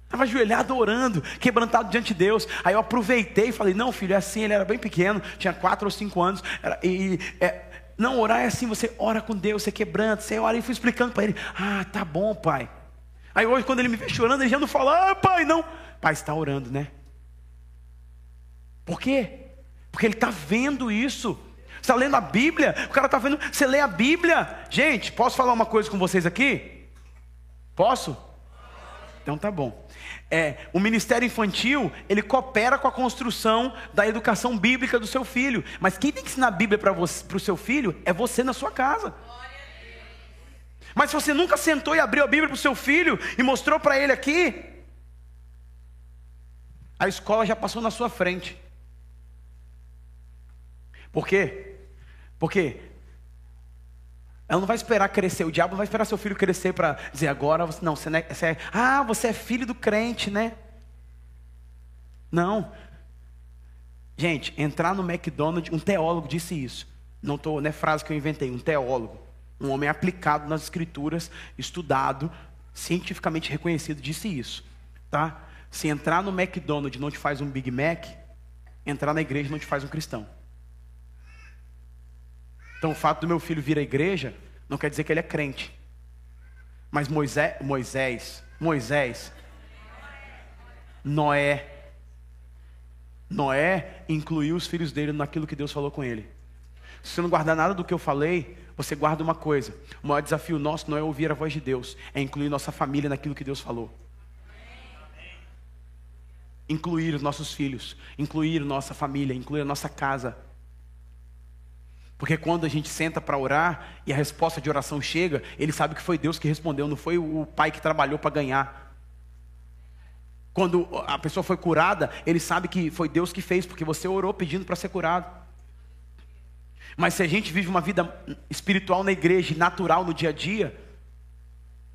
Estava ajoelhado orando, quebrantado diante de Deus. Aí eu aproveitei e falei: não, filho, é assim. Ele era bem pequeno, tinha 4 ou 5 anos. Não, orar é assim, você ora com Deus, você quebranta, você ora. E fui explicando para ele: ah, tá bom, pai. Aí hoje, quando ele me vê chorando, ele já não fala: ah, pai, não. Pai, você está orando, né? Por quê? Porque ele está vendo isso. Você está lendo a Bíblia, o cara está vendo, você lê a Bíblia. Gente, posso falar uma coisa com vocês aqui? Posso? Então tá bom. O ministério infantil, ele coopera com a construção da educação bíblica do seu filho. Mas quem tem que ensinar a Bíblia para o seu filho é você na sua casa. Mas se você nunca sentou e abriu a Bíblia para o seu filho e mostrou para ele aqui, a escola já passou na sua frente. Por quê? Porque ela não vai esperar crescer, o diabo não vai esperar seu filho crescer para dizer agora, não, você é filho do crente, né? Não. Gente, entrar no McDonald's, um teólogo disse isso. Não é frase que eu inventei, um teólogo, um homem aplicado nas escrituras, estudado, cientificamente reconhecido, disse isso, tá? Se entrar no McDonald's não te faz um Big Mac, entrar na igreja não te faz um cristão. Então o fato do meu filho vir à igreja não quer dizer que ele é crente. Mas Noé incluiu os filhos dele naquilo que Deus falou com ele. Se você não guardar nada do que eu falei, você guarda uma coisa. O maior desafio nosso não é ouvir a voz de Deus, é incluir nossa família naquilo que Deus falou. Incluir os nossos filhos, incluir nossa família, incluir a nossa casa. Porque quando a gente senta para orar e a resposta de oração chega, ele sabe que foi Deus que respondeu, não foi o pai que trabalhou para ganhar. Quando a pessoa foi curada, ele sabe que foi Deus que fez, porque você orou pedindo para ser curado. Mas se a gente vive uma vida espiritual na igreja e natural no dia a dia,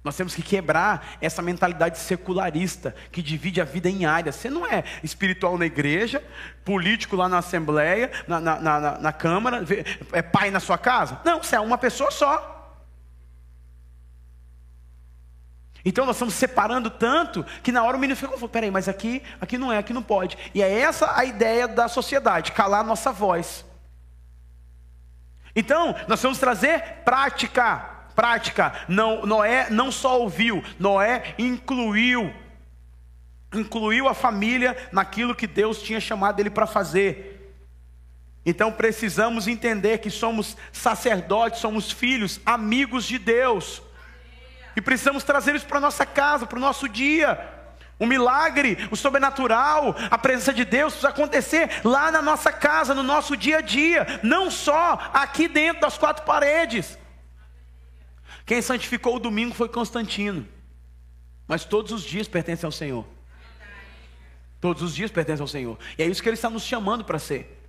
nós temos que quebrar essa mentalidade secularista que divide a vida em áreas. Você não é espiritual na igreja, político lá na assembleia, na câmara, é pai na sua casa? Não, você é uma pessoa só. Então nós estamos separando tanto que na hora o menino fica confuso. Peraí, mas aqui não é, aqui não pode. E é essa a ideia da sociedade, calar a nossa voz. Então nós vamos trazer prática. Prática, Noé não só ouviu, Noé incluiu a família naquilo que Deus tinha chamado ele para fazer. Então precisamos entender que somos sacerdotes, somos filhos, amigos de Deus, e precisamos trazer isso para nossa casa, para o nosso dia. O milagre, o sobrenatural, a presença de Deus precisa acontecer lá na nossa casa, no nosso dia a dia, não só aqui dentro das quatro paredes. Quem santificou o domingo foi Constantino. Mas todos os dias pertencem ao Senhor. Todos os dias pertencem ao Senhor. E é isso que Ele está nos chamando para ser.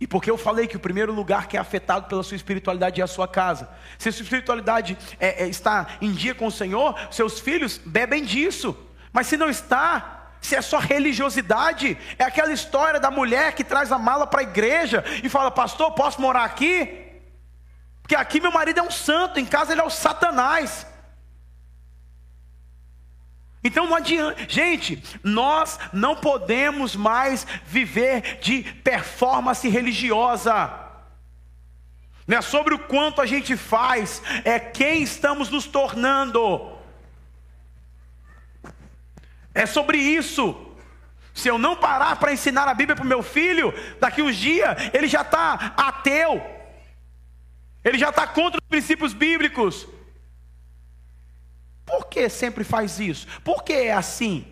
E porque eu falei que o primeiro lugar que é afetado pela sua espiritualidade é a sua casa. Se a sua espiritualidade está em dia com o Senhor, seus filhos bebem disso. Mas se não está... Se é só religiosidade, é aquela história da mulher que traz a mala para a igreja e fala, pastor, posso morar aqui? Porque aqui meu marido é um santo, em casa ele é o Satanás. Então não adianta. Gente, nós não podemos mais viver de performance religiosa. Não é sobre o quanto a gente faz, é quem estamos nos tornando. É sobre isso. Se eu não parar para ensinar a Bíblia para o meu filho, daqui uns dias ele já está ateu. Ele já está contra os princípios bíblicos. Por que sempre faz isso? Por que é assim?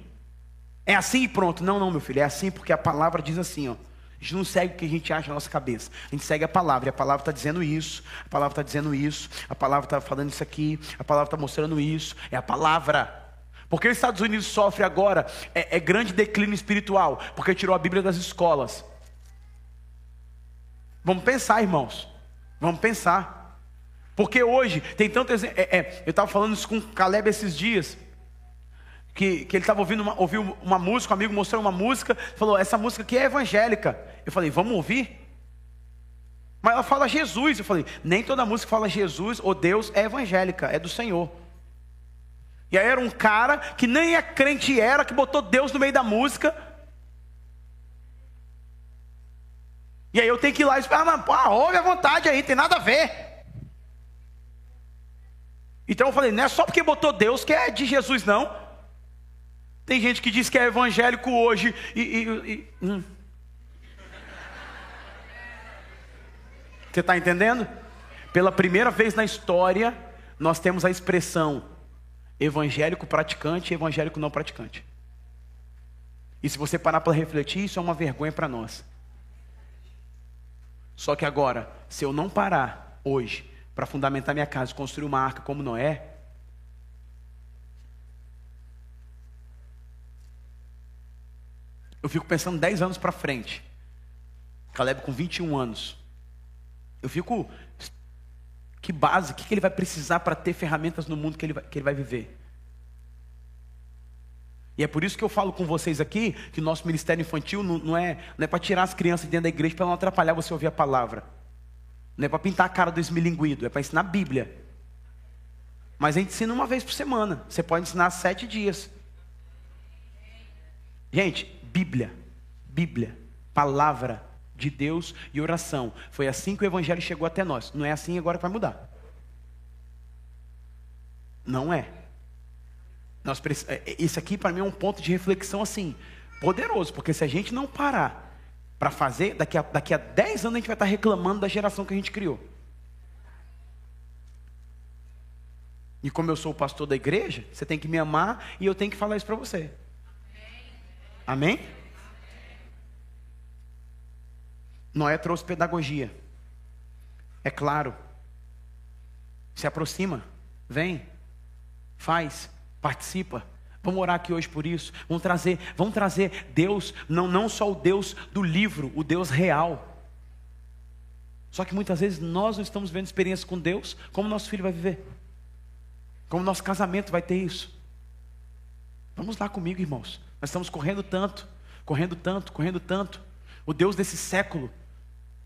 É assim e pronto. Não, meu filho, é assim porque a palavra diz assim, ó. A gente não segue o que a gente acha na nossa cabeça. A gente segue a palavra, e a palavra está dizendo isso, a palavra está dizendo isso, a palavra está falando isso aqui, a palavra está mostrando isso, é a palavra. Por que os Estados Unidos sofrem agora grande declínio espiritual? Porque tirou a Bíblia das escolas. Vamos pensar, irmãos. Vamos pensar, porque hoje tem tanto exemplo. Eu estava falando isso com o Caleb esses dias, que ele estava ouvindo uma música, um amigo mostrou uma música, falou, essa música aqui é evangélica. Eu falei, vamos ouvir? Mas ela fala Jesus. Eu falei, nem toda música que fala Jesus ou Deus é evangélica, é do Senhor. E aí era um cara que nem é crente era, que botou Deus no meio da música. E aí eu tenho que ir lá e dizer, ouve à vontade aí, tem nada a ver. Então eu falei, não é só porque botou Deus que é de Jesus, não. Tem gente que diz que é evangélico hoje e Você está entendendo? Pela primeira vez na história, nós temos a expressão evangélico praticante e evangélico não praticante. E se você parar para refletir, isso é uma vergonha para nós. Só que agora, se eu não parar hoje para fundamentar minha casa e construir uma arca como Noé, eu fico pensando 10 anos para frente. Caleb com 21 anos. Eu fico... Que base, o que ele vai precisar para ter ferramentas no mundo que ele vai viver? E é por isso que eu falo com vocês aqui, que o nosso ministério infantil não é para tirar as crianças de dentro da igreja, para não atrapalhar você ouvir a palavra. Não é para pintar a cara do esmilinguido, é para ensinar a Bíblia. Mas a gente ensina uma vez por semana, você pode ensinar 7 dias. Gente, Bíblia, palavra de Deus e oração. Foi assim que o evangelho chegou até nós. Não é assim agora que vai mudar. Não é. Isso aqui para mim é um ponto de reflexão assim, poderoso, porque se a gente não parar para fazer, daqui a 10 anos a gente vai estar reclamando da geração que a gente criou. E como eu sou o pastor da igreja, você tem que me amar e eu tenho que falar isso para você. Amém? Noé trouxe pedagogia. É claro. Se aproxima. Vem. Faz. Participa. Vamos orar aqui hoje por isso. Vamos trazer Deus, não só o Deus do livro, o Deus real. Só que muitas vezes nós não estamos vendo experiência com Deus, como nosso filho vai viver. Como nosso casamento vai ter isso. Vamos lá comigo, irmãos. Nós estamos correndo tanto. O Deus desse século,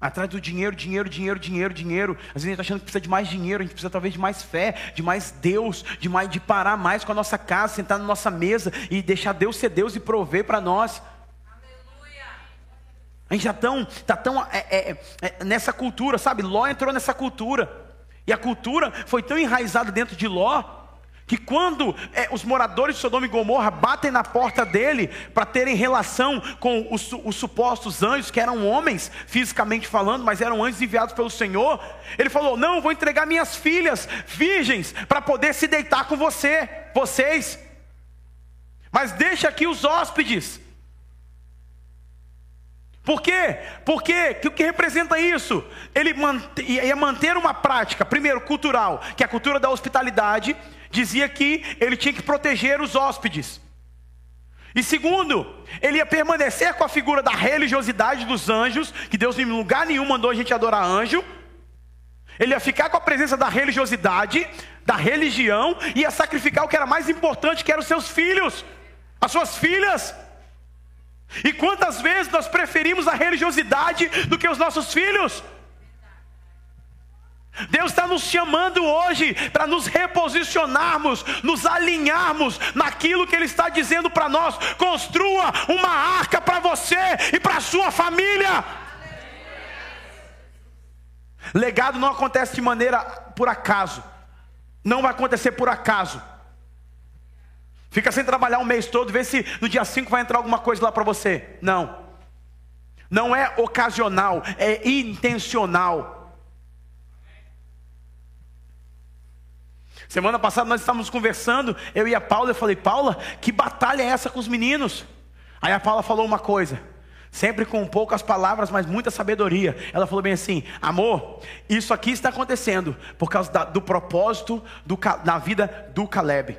atrás do dinheiro. Às vezes a gente está achando que precisa de mais dinheiro, a gente precisa talvez de mais fé, de mais Deus, de parar mais com a nossa casa, sentar na nossa mesa e deixar Deus ser Deus e prover para nós. Aleluia. A gente já está tão nessa cultura, sabe? Ló entrou nessa cultura. E a cultura foi tão enraizada dentro de Ló, que quando os moradores de Sodoma e Gomorra batem na porta dele para terem relação com os supostos anjos, que eram homens, fisicamente falando, mas eram anjos enviados pelo Senhor, ele falou: não, vou entregar minhas filhas virgens para poder se deitar com vocês, mas deixa aqui os hóspedes. Por quê? Porque o que representa isso? Ele ia manter uma prática, primeiro cultural, que é a cultura da hospitalidade. Dizia que ele tinha que proteger os hóspedes. E segundo, ele ia permanecer com a figura da religiosidade dos anjos, que Deus em lugar nenhum mandou a gente adorar anjo. Ele ia ficar com a presença da religiosidade, da religião, e ia sacrificar o que era mais importante, que eram os seus filhos, as suas filhas. E quantas vezes nós preferimos a religiosidade do que os nossos filhos? Deus está nos chamando hoje para nos reposicionarmos, nos alinharmos naquilo que Ele está dizendo para nós. Construa uma arca para você e para a sua família. Legado não acontece de maneira por acaso. Não vai acontecer por acaso. Fica sem trabalhar um mês todo, vê se no dia 5 vai entrar alguma coisa lá para você. Não é ocasional, é intencional. Semana passada nós estávamos conversando, eu e a Paula, eu falei: Paula, que batalha é essa com os meninos? Aí a Paula falou uma coisa, sempre com poucas palavras, mas muita sabedoria. Ela falou bem assim: amor, isso aqui está acontecendo por causa do propósito na vida do Caleb.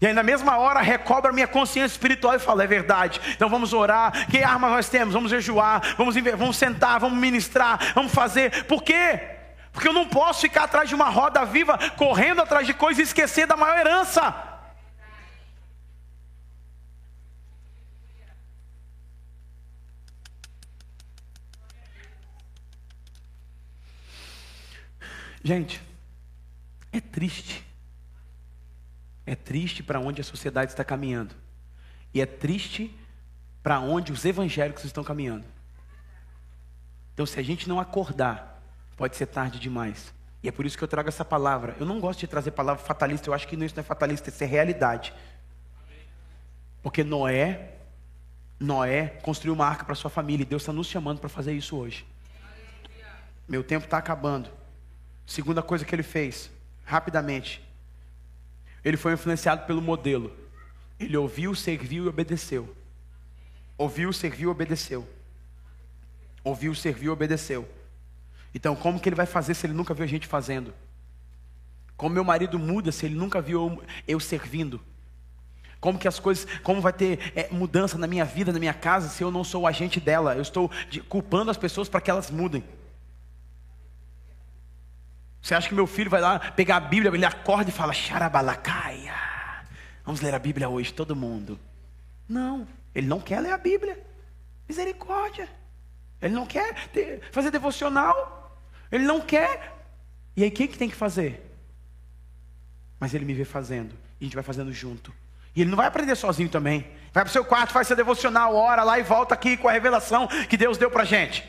E aí na mesma hora recobra minha consciência espiritual e fala: é verdade, então vamos orar, que armas nós temos? Vamos jejuar, vamos sentar, vamos ministrar, vamos fazer. Por quê? Porque eu não posso ficar atrás de uma roda viva, correndo atrás de coisas e esquecer da maior herança. Gente, é triste. É triste para onde a sociedade está caminhando. E é triste para onde os evangélicos estão caminhando. Então, se a gente não acordar, pode ser tarde demais. E é por isso que eu trago essa palavra. Eu não gosto de trazer palavra fatalista. Eu acho que isso não é fatalista, isso é realidade. Porque Noé construiu uma arca para sua família. E Deus está nos chamando para fazer isso hoje. Meu tempo está acabando. Segunda coisa que ele fez, rapidamente: Ele foi influenciado pelo modelo. Ele ouviu, serviu e obedeceu. Ouviu, serviu e obedeceu. Ouviu, serviu e obedeceu. Então, como que ele vai fazer se ele nunca viu a gente fazendo? Como meu marido muda se ele nunca viu eu servindo? Como que as coisas, como vai ter mudança na minha vida, na minha casa, se eu não sou o agente dela? Eu estou culpando as pessoas para que elas mudem. Você acha que meu filho vai lá pegar a Bíblia, ele acorda e fala, xarabalacaia, vamos ler a Bíblia hoje, todo mundo. Não, ele não quer ler a Bíblia. Misericórdia. Ele não quer fazer devocional. Ele não quer. E aí, quem que tem que fazer? Mas ele me vê fazendo. E a gente vai fazendo junto. E ele não vai aprender sozinho também. Vai para o seu quarto, faz seu devocional, ora lá e volta aqui com a revelação que Deus deu para a gente.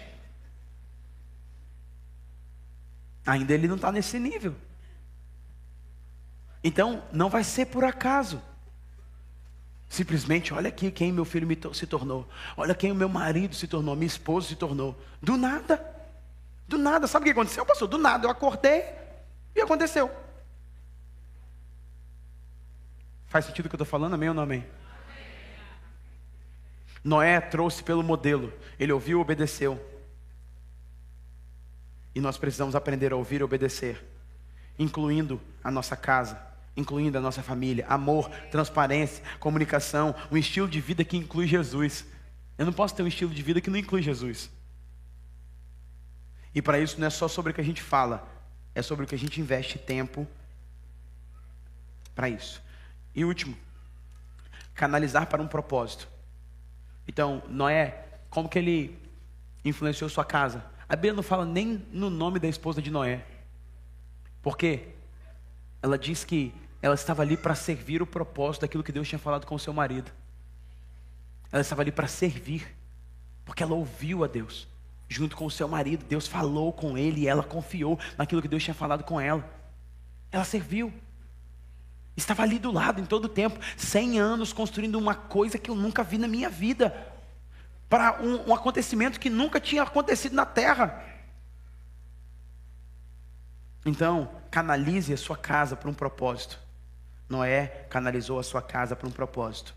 Ainda ele não está nesse nível. Então, não vai ser por acaso. Simplesmente, olha aqui quem meu filho se tornou. Olha quem o meu marido se tornou, minha esposa se tornou. Do nada. Do nada. Sabe o que aconteceu, pastor? Do nada, eu acordei e aconteceu. Faz sentido o que eu estou falando? Amém ou não amém? Noé trouxe pelo modelo. Ele ouviu e obedeceu. E nós precisamos aprender a ouvir e obedecer, incluindo a nossa casa, incluindo a nossa família, amor, transparência, comunicação, um estilo de vida que inclui Jesus. Eu não posso ter um estilo de vida que não inclui Jesus. E para isso não é só sobre o que a gente fala, é sobre o que a gente investe tempo para isso. E último, canalizar para um propósito. Então, Noé, como que ele influenciou sua casa? A Bíblia não fala nem no nome da esposa de Noé, porque ela diz que ela estava ali para servir o propósito daquilo que Deus tinha falado com o seu marido. Ela estava ali para servir, porque ela ouviu a Deus, junto com o seu marido. Deus falou com ele e ela confiou naquilo que Deus tinha falado com ela. Ela serviu. Estava ali do lado em todo o tempo, 100 anos construindo uma coisa que eu nunca vi na minha vida, para um acontecimento que nunca tinha acontecido na terra. Então, canalize a sua casa para um propósito. Noé canalizou a sua casa para um propósito.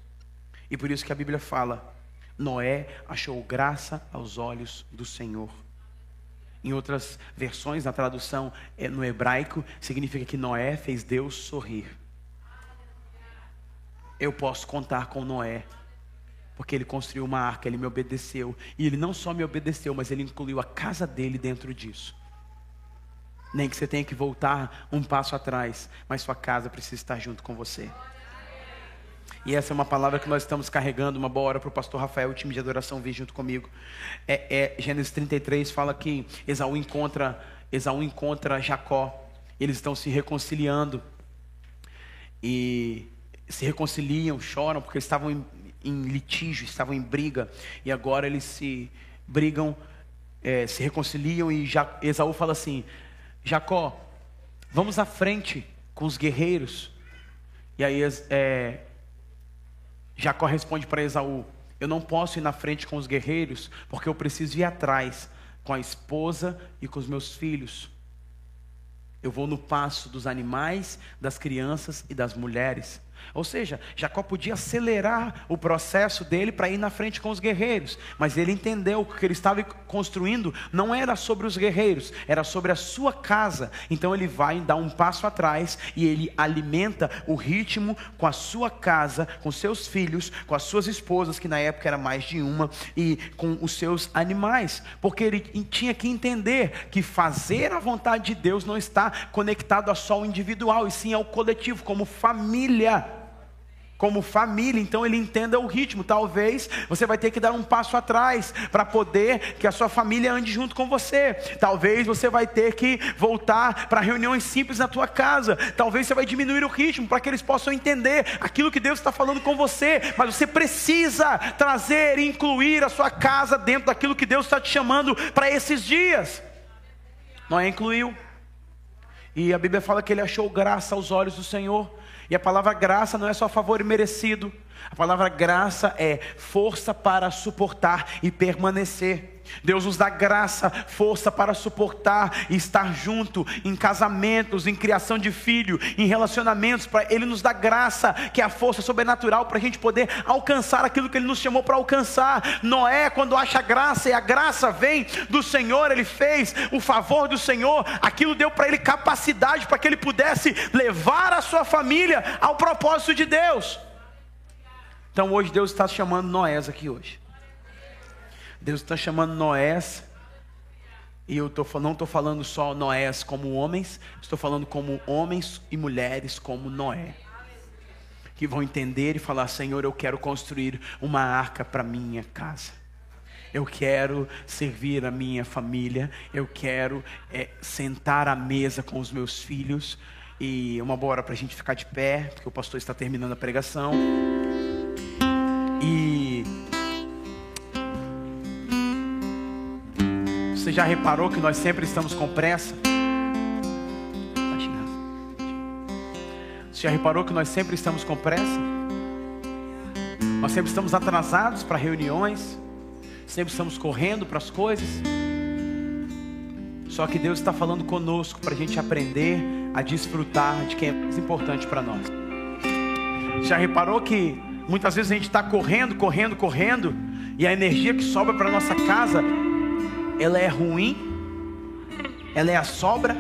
E por isso que a Bíblia fala, Noé achou graça aos olhos do Senhor. Em outras versões, na tradução no hebraico, significa que Noé fez Deus sorrir. Eu posso contar com Noé, porque ele construiu uma arca, ele me obedeceu. E ele não só me obedeceu, mas ele incluiu a casa dele dentro disso. Nem que você tenha que voltar um passo atrás, mas sua casa precisa estar junto com você. E essa é uma palavra que nós estamos carregando, uma boa hora para o pastor Rafael, o time de adoração vir junto comigo. Gênesis 33 fala que Esaú encontra Jacó. Eles estão se reconciliando. E se reconciliam, choram, porque estavam em litígio, estavam em briga, e agora eles se brigam, se reconciliam, e Esaú fala assim, Jacó, vamos à frente com os guerreiros. E aí Jacó responde para Esaú, eu não posso ir na frente com os guerreiros, porque eu preciso ir atrás com a esposa e com os meus filhos. Eu vou no passo dos animais, das crianças e das mulheres. Ou seja, Jacó podia acelerar o processo dele para ir na frente com os guerreiros, mas ele entendeu que o que ele estava construindo não era sobre os guerreiros, era sobre a sua casa. Então ele vai dar um passo atrás e ele alimenta o ritmo com a sua casa, com seus filhos, com as suas esposas, que na época era mais de uma, e com os seus animais, porque ele tinha que entender que fazer a vontade de Deus não está conectado a só o individual, e sim ao coletivo, como família. Então ele entenda o ritmo. Talvez você vai ter que dar um passo atrás para poder que a sua família ande junto com você. Talvez você vai ter que voltar para reuniões simples na tua casa. Talvez você vai diminuir o ritmo para que eles possam entender aquilo que Deus está falando com você. Mas você precisa trazer e incluir a sua casa dentro daquilo que Deus está te chamando para esses dias. Noé incluiu. E a Bíblia fala que ele achou graça aos olhos do Senhor. E a palavra graça não é só favor merecido. A palavra graça é força para suportar e permanecer. Deus nos dá graça, força para suportar e estar junto em casamentos, em criação de filho, em relacionamentos. Ele nos dá graça, que é a força sobrenatural para a gente poder alcançar aquilo que Ele nos chamou para alcançar. Noé, quando acha graça, e a graça vem do Senhor, ele fez o favor do Senhor, aquilo deu para ele capacidade para que ele pudesse levar a sua família ao propósito de Deus. Então hoje Deus está chamando Noés aqui hoje. Deus está chamando Noés, e eu não estou falando só Noés como homens, estou falando como homens e mulheres como Noé, que vão entender e falar: Senhor, eu quero construir uma arca para minha casa, eu quero servir a minha família, eu quero sentar à mesa com os meus filhos. E uma boa hora para a gente ficar de pé, porque o pastor está terminando a pregação. E você já reparou que nós sempre estamos com pressa? Você já reparou que nós sempre estamos com pressa? Nós sempre estamos atrasados para reuniões, sempre estamos correndo para as coisas. Só que Deus está falando conosco para a gente aprender a desfrutar de quem é mais importante para nós. Já reparou que muitas vezes a gente está correndo, e a energia que sobra para nossa casa, ela é ruim, ela é a sobra.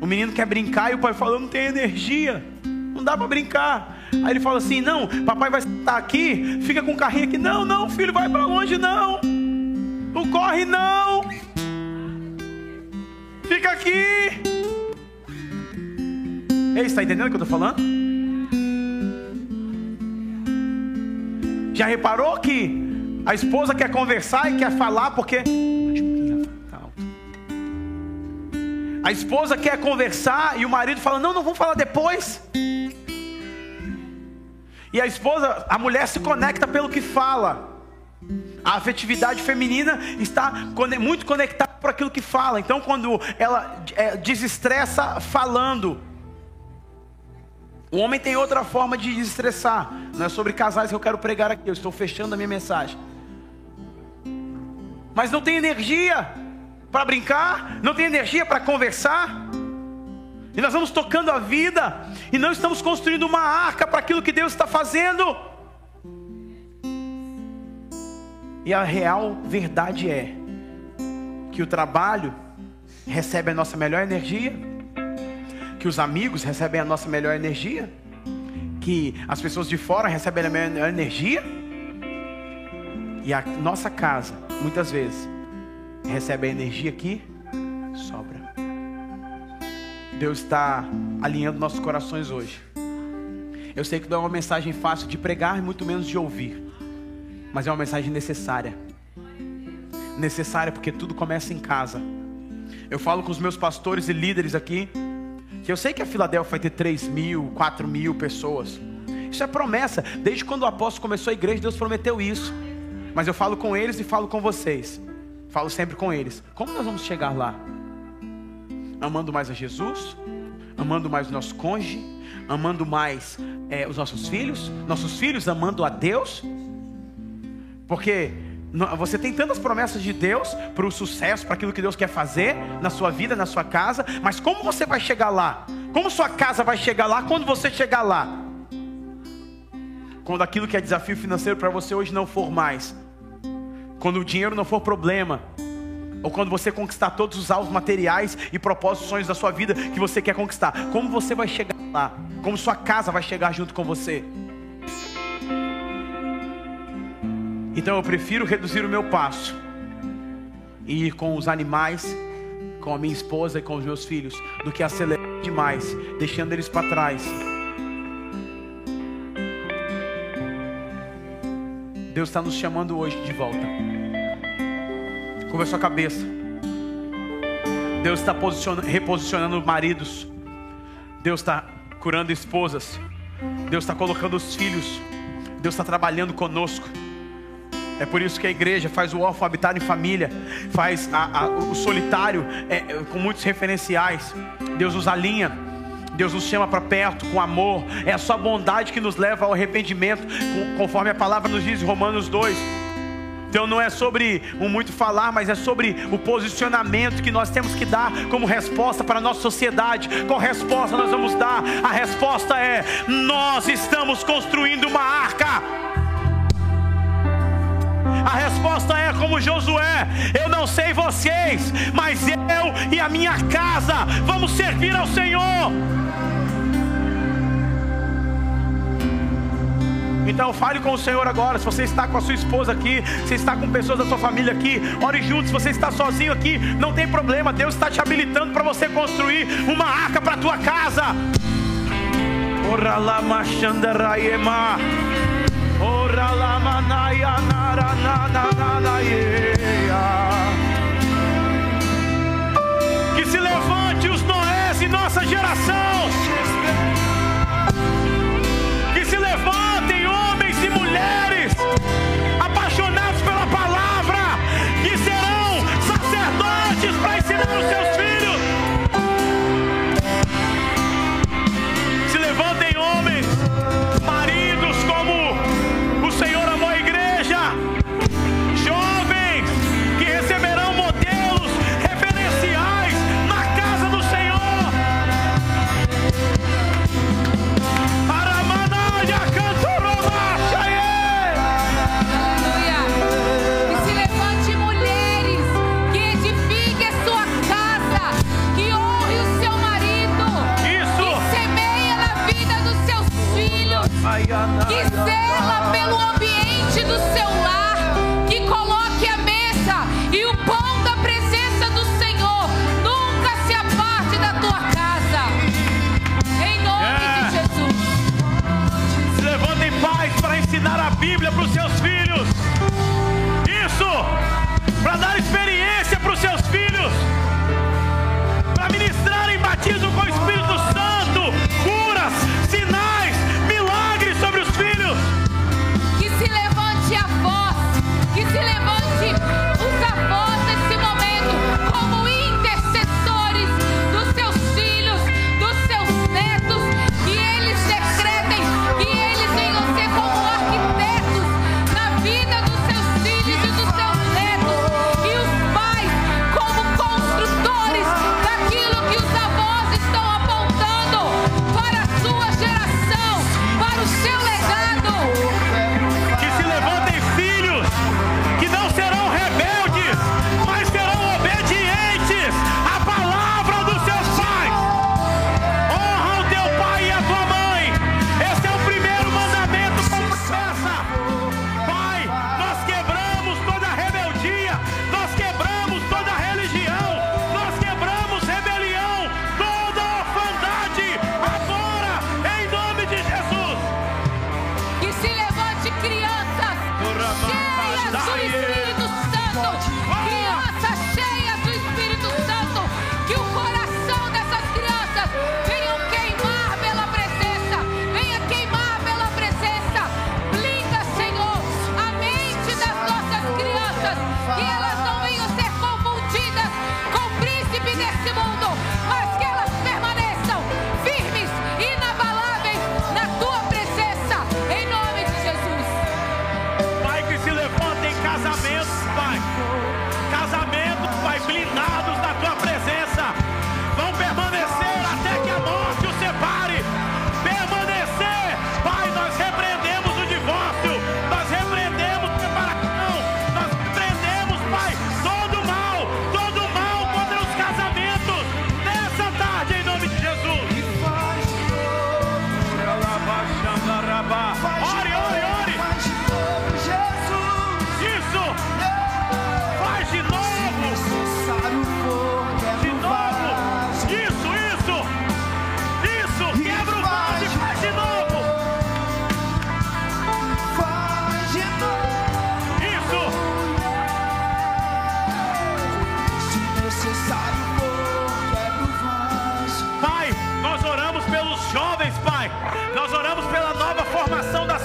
O menino quer brincar e o pai fala: eu não tenho energia, não dá para brincar. Aí ele fala assim: não, papai vai estar aqui, fica com o carrinho aqui. Não, filho, vai para longe, não corre, não, fica aqui. Ei, está entendendo o que eu estou falando? Já reparou que a esposa quer conversar e quer falar porque... A esposa quer conversar e o marido fala: não, vamos falar depois. E a mulher se conecta pelo que fala. A afetividade feminina está muito conectada por aquilo que fala. Então quando ela desestressa falando... O homem tem outra forma de desestressar. Não é sobre casais que eu quero pregar aqui, eu estou fechando a minha mensagem. Mas não tem energia para brincar, não tem energia para conversar. E nós vamos tocando a vida e não estamos construindo uma arca para aquilo que Deus está fazendo. E a real verdade é que o trabalho recebe a nossa melhor energia, que os amigos recebem a nossa melhor energia, que as pessoas de fora recebem a melhor energia, e a nossa casa, muitas vezes, recebe a energia que sobra. Deus está alinhando nossos corações hoje. Eu sei que não é uma mensagem fácil de pregar, muito menos de ouvir, mas é uma mensagem necessária. Necessária porque tudo começa em casa. Eu falo com os meus pastores e líderes aqui, que eu sei que a Filadélfia vai ter 3.000, 4.000 pessoas. Isso é promessa. Desde quando o apóstolo começou a igreja, Deus prometeu isso. Mas eu falo com eles e falo com vocês. Falo sempre com eles: como nós vamos chegar lá? Amando mais a Jesus? Amando mais o nosso cônjuge? Amando mais os nossos filhos? Nossos filhos amando a Deus? Porque você tem tantas promessas de Deus para o sucesso, para aquilo que Deus quer fazer na sua vida, na sua casa, mas como você vai chegar lá? Como sua casa vai chegar lá quando você chegar lá? Quando aquilo que é desafio financeiro para você hoje não for mais, quando o dinheiro não for problema, ou quando você conquistar todos os alvos materiais e propósitos, sonhos da sua vida que você quer conquistar, como você vai chegar lá? Como sua casa vai chegar junto com você? Então eu prefiro reduzir o meu passo e ir com os animais, com a minha esposa e com os meus filhos, do que acelerar demais, deixando eles para trás. Deus está nos chamando hoje de volta. Curva a sua cabeça. Deus está reposicionando maridos. Deus está curando esposas. Deus está colocando os filhos. Deus está trabalhando conosco. É por isso que a igreja faz o órfão habitar em família, faz o solitário com muitos referenciais. Deus nos alinha, Deus nos chama para perto com amor. É a sua bondade que nos leva ao arrependimento, conforme a palavra nos diz em Romanos 2. Então não é sobre um muito falar, mas é sobre o posicionamento que nós temos que dar como resposta para a nossa sociedade. Qual resposta nós vamos dar? A resposta é: nós estamos construindo uma arca. A resposta é como Josué: eu não sei vocês, mas eu e a minha casa vamos servir ao Senhor. Então fale com o Senhor agora. Se você está com a sua esposa aqui, se está com pessoas da sua família aqui, ore juntos. Se você está sozinho aqui, não tem problema. Deus está te habilitando para você construir uma arca para a tua casa. Que se levante os Noés em nossa geração. Que se levantem homens e mulheres apaixonados pela palavra, que serão sacerdotes para ensinar os seus filhos. Se levantem homens, maridos, como o Senhor amou a igreja, jovens que receberão modelos referenciais na casa do Senhor. Que zela pelo ambiente do seu lar, que coloque a mesa e o pão da presença do Senhor nunca se aparte da tua casa, em nome de Jesus. Se levantem pais para ensinar a Bíblia para os seus filhos, isso, para dar experiência para os seus filhos, para ministrarem batismo com o Espírito Santo, curas, sinais, que se levante os avós nesse momento como intercessores dos seus filhos, dos seus netos, que eles decretem, que eles venham ser como arquitetos na vida dos seus filhos e dos seus netos, e os pais como construtores daquilo que os avós estão apontando para a sua geração, para o seu legado.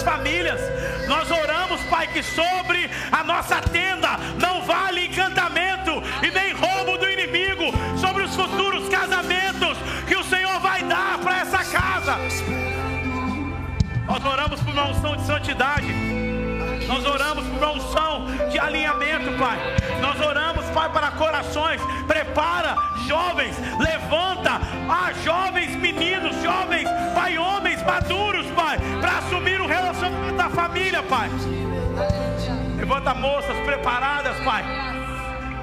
Famílias, nós oramos, Pai, que sobre a nossa tenda não vale encantamento e nem roubo do inimigo, sobre os futuros casamentos que o Senhor vai dar para essa casa. Nós oramos por uma unção de santidade, nós oramos por uma unção de alinhamento. Pai. Nós oramos, Pai, para corações. Prepara jovens, levanta jovens meninos, jovens, Pai, homens maduros, Pai, para assumir o relacionamento da família, Pai. Levanta moças preparadas, Pai,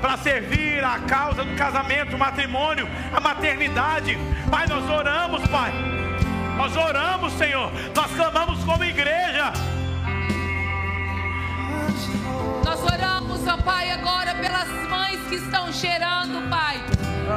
para servir a causa do casamento, o matrimônio, a maternidade. Pai, nós oramos, Pai. Nós oramos, Senhor. Nós clamamos como igreja. Nós oramos, ó Pai, agora pelas mães que estão gerando, Pai.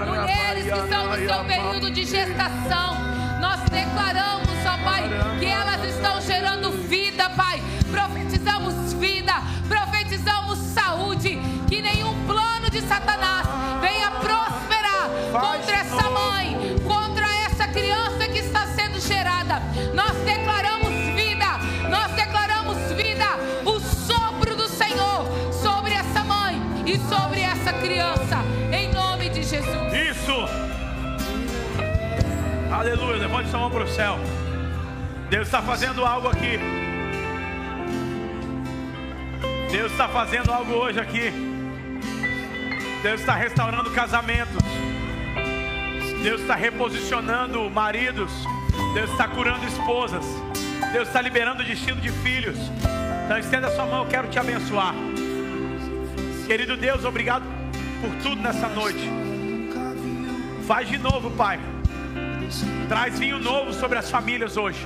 Mulheres que estão no seu período de gestação. Nós declaramos, ó Pai, que elas estão gerando vida, Pai. Profetizamos vida, profetizamos saúde. Que nenhum plano de Satanás venha prosperar contra essa mãe, contra essa criança que está sendo gerada. Nós declaramos vida, nós declaramos vida. O sopro do Senhor sobre essa mãe e sobre essa criança, em nome de Jesus. Isso. Aleluia, levante sua mão para o céu. Deus está fazendo algo aqui. Deus está fazendo algo hoje aqui. Deus está restaurando casamentos. Deus está reposicionando maridos. Deus está curando esposas. Deus está liberando o destino de filhos. Então estenda sua mão, eu quero te abençoar. Querido Deus, obrigado por tudo nessa noite. Faz de novo, Pai. Traz vinho novo sobre as famílias hoje.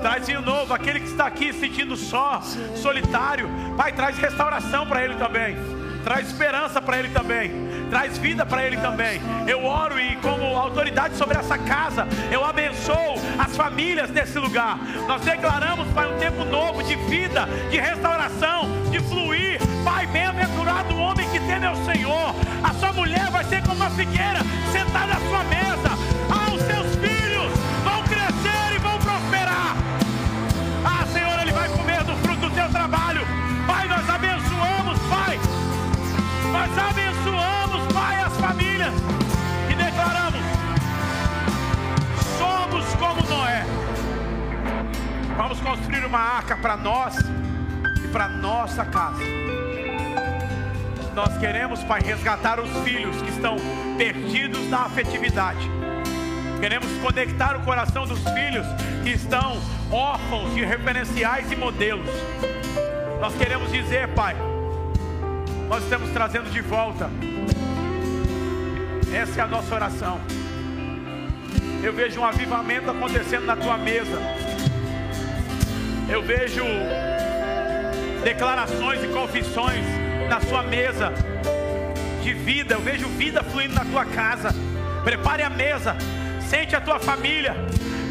Traz vinho novo, aquele que está aqui sentindo só, solitário, Pai, traz restauração para ele também. Traz esperança para ele também. Traz vida para ele também. Eu oro e como autoridade sobre essa casa, eu abençoo as famílias desse lugar. Nós declaramos, Pai, um tempo novo de vida, de restauração, de fluir. Pai, bem-aventurado o homem que teme ao Senhor. A sua mulher vai ser como uma figueira sentada à sua mesa. Aos seus filhos vão crescer e vão prosperar. Ah, Senhor, ele vai comer do fruto do teu trabalho. Pai, nós abençoamos, Pai. Nós abençoamos, Pai, as famílias e declaramos: somos como Noé. Vamos construir uma arca para nós e para nossa casa. Nós queremos, Pai, resgatar os filhos que estão perdidos na afetividade. Queremos conectar o coração dos filhos que estão órfãos de referenciais e modelos. Nós queremos dizer, Pai, nós estamos trazendo de volta. Essa é a nossa oração. Eu vejo um avivamento acontecendo na tua mesa. Eu vejo declarações e confissões na sua mesa de vida. Eu vejo vida fluindo na tua casa. Prepare a mesa, sente a tua família,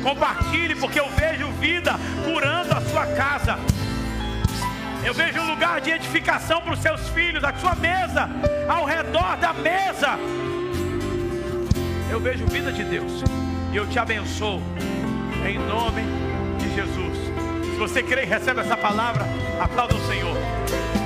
compartilhe, porque eu vejo vida curando a sua casa. Eu vejo um lugar de edificação para os seus filhos, a sua mesa, ao redor da mesa. Eu vejo vida de Deus e eu te abençoo em nome de Jesus. Se você crê e recebe essa palavra, aplauda o Senhor.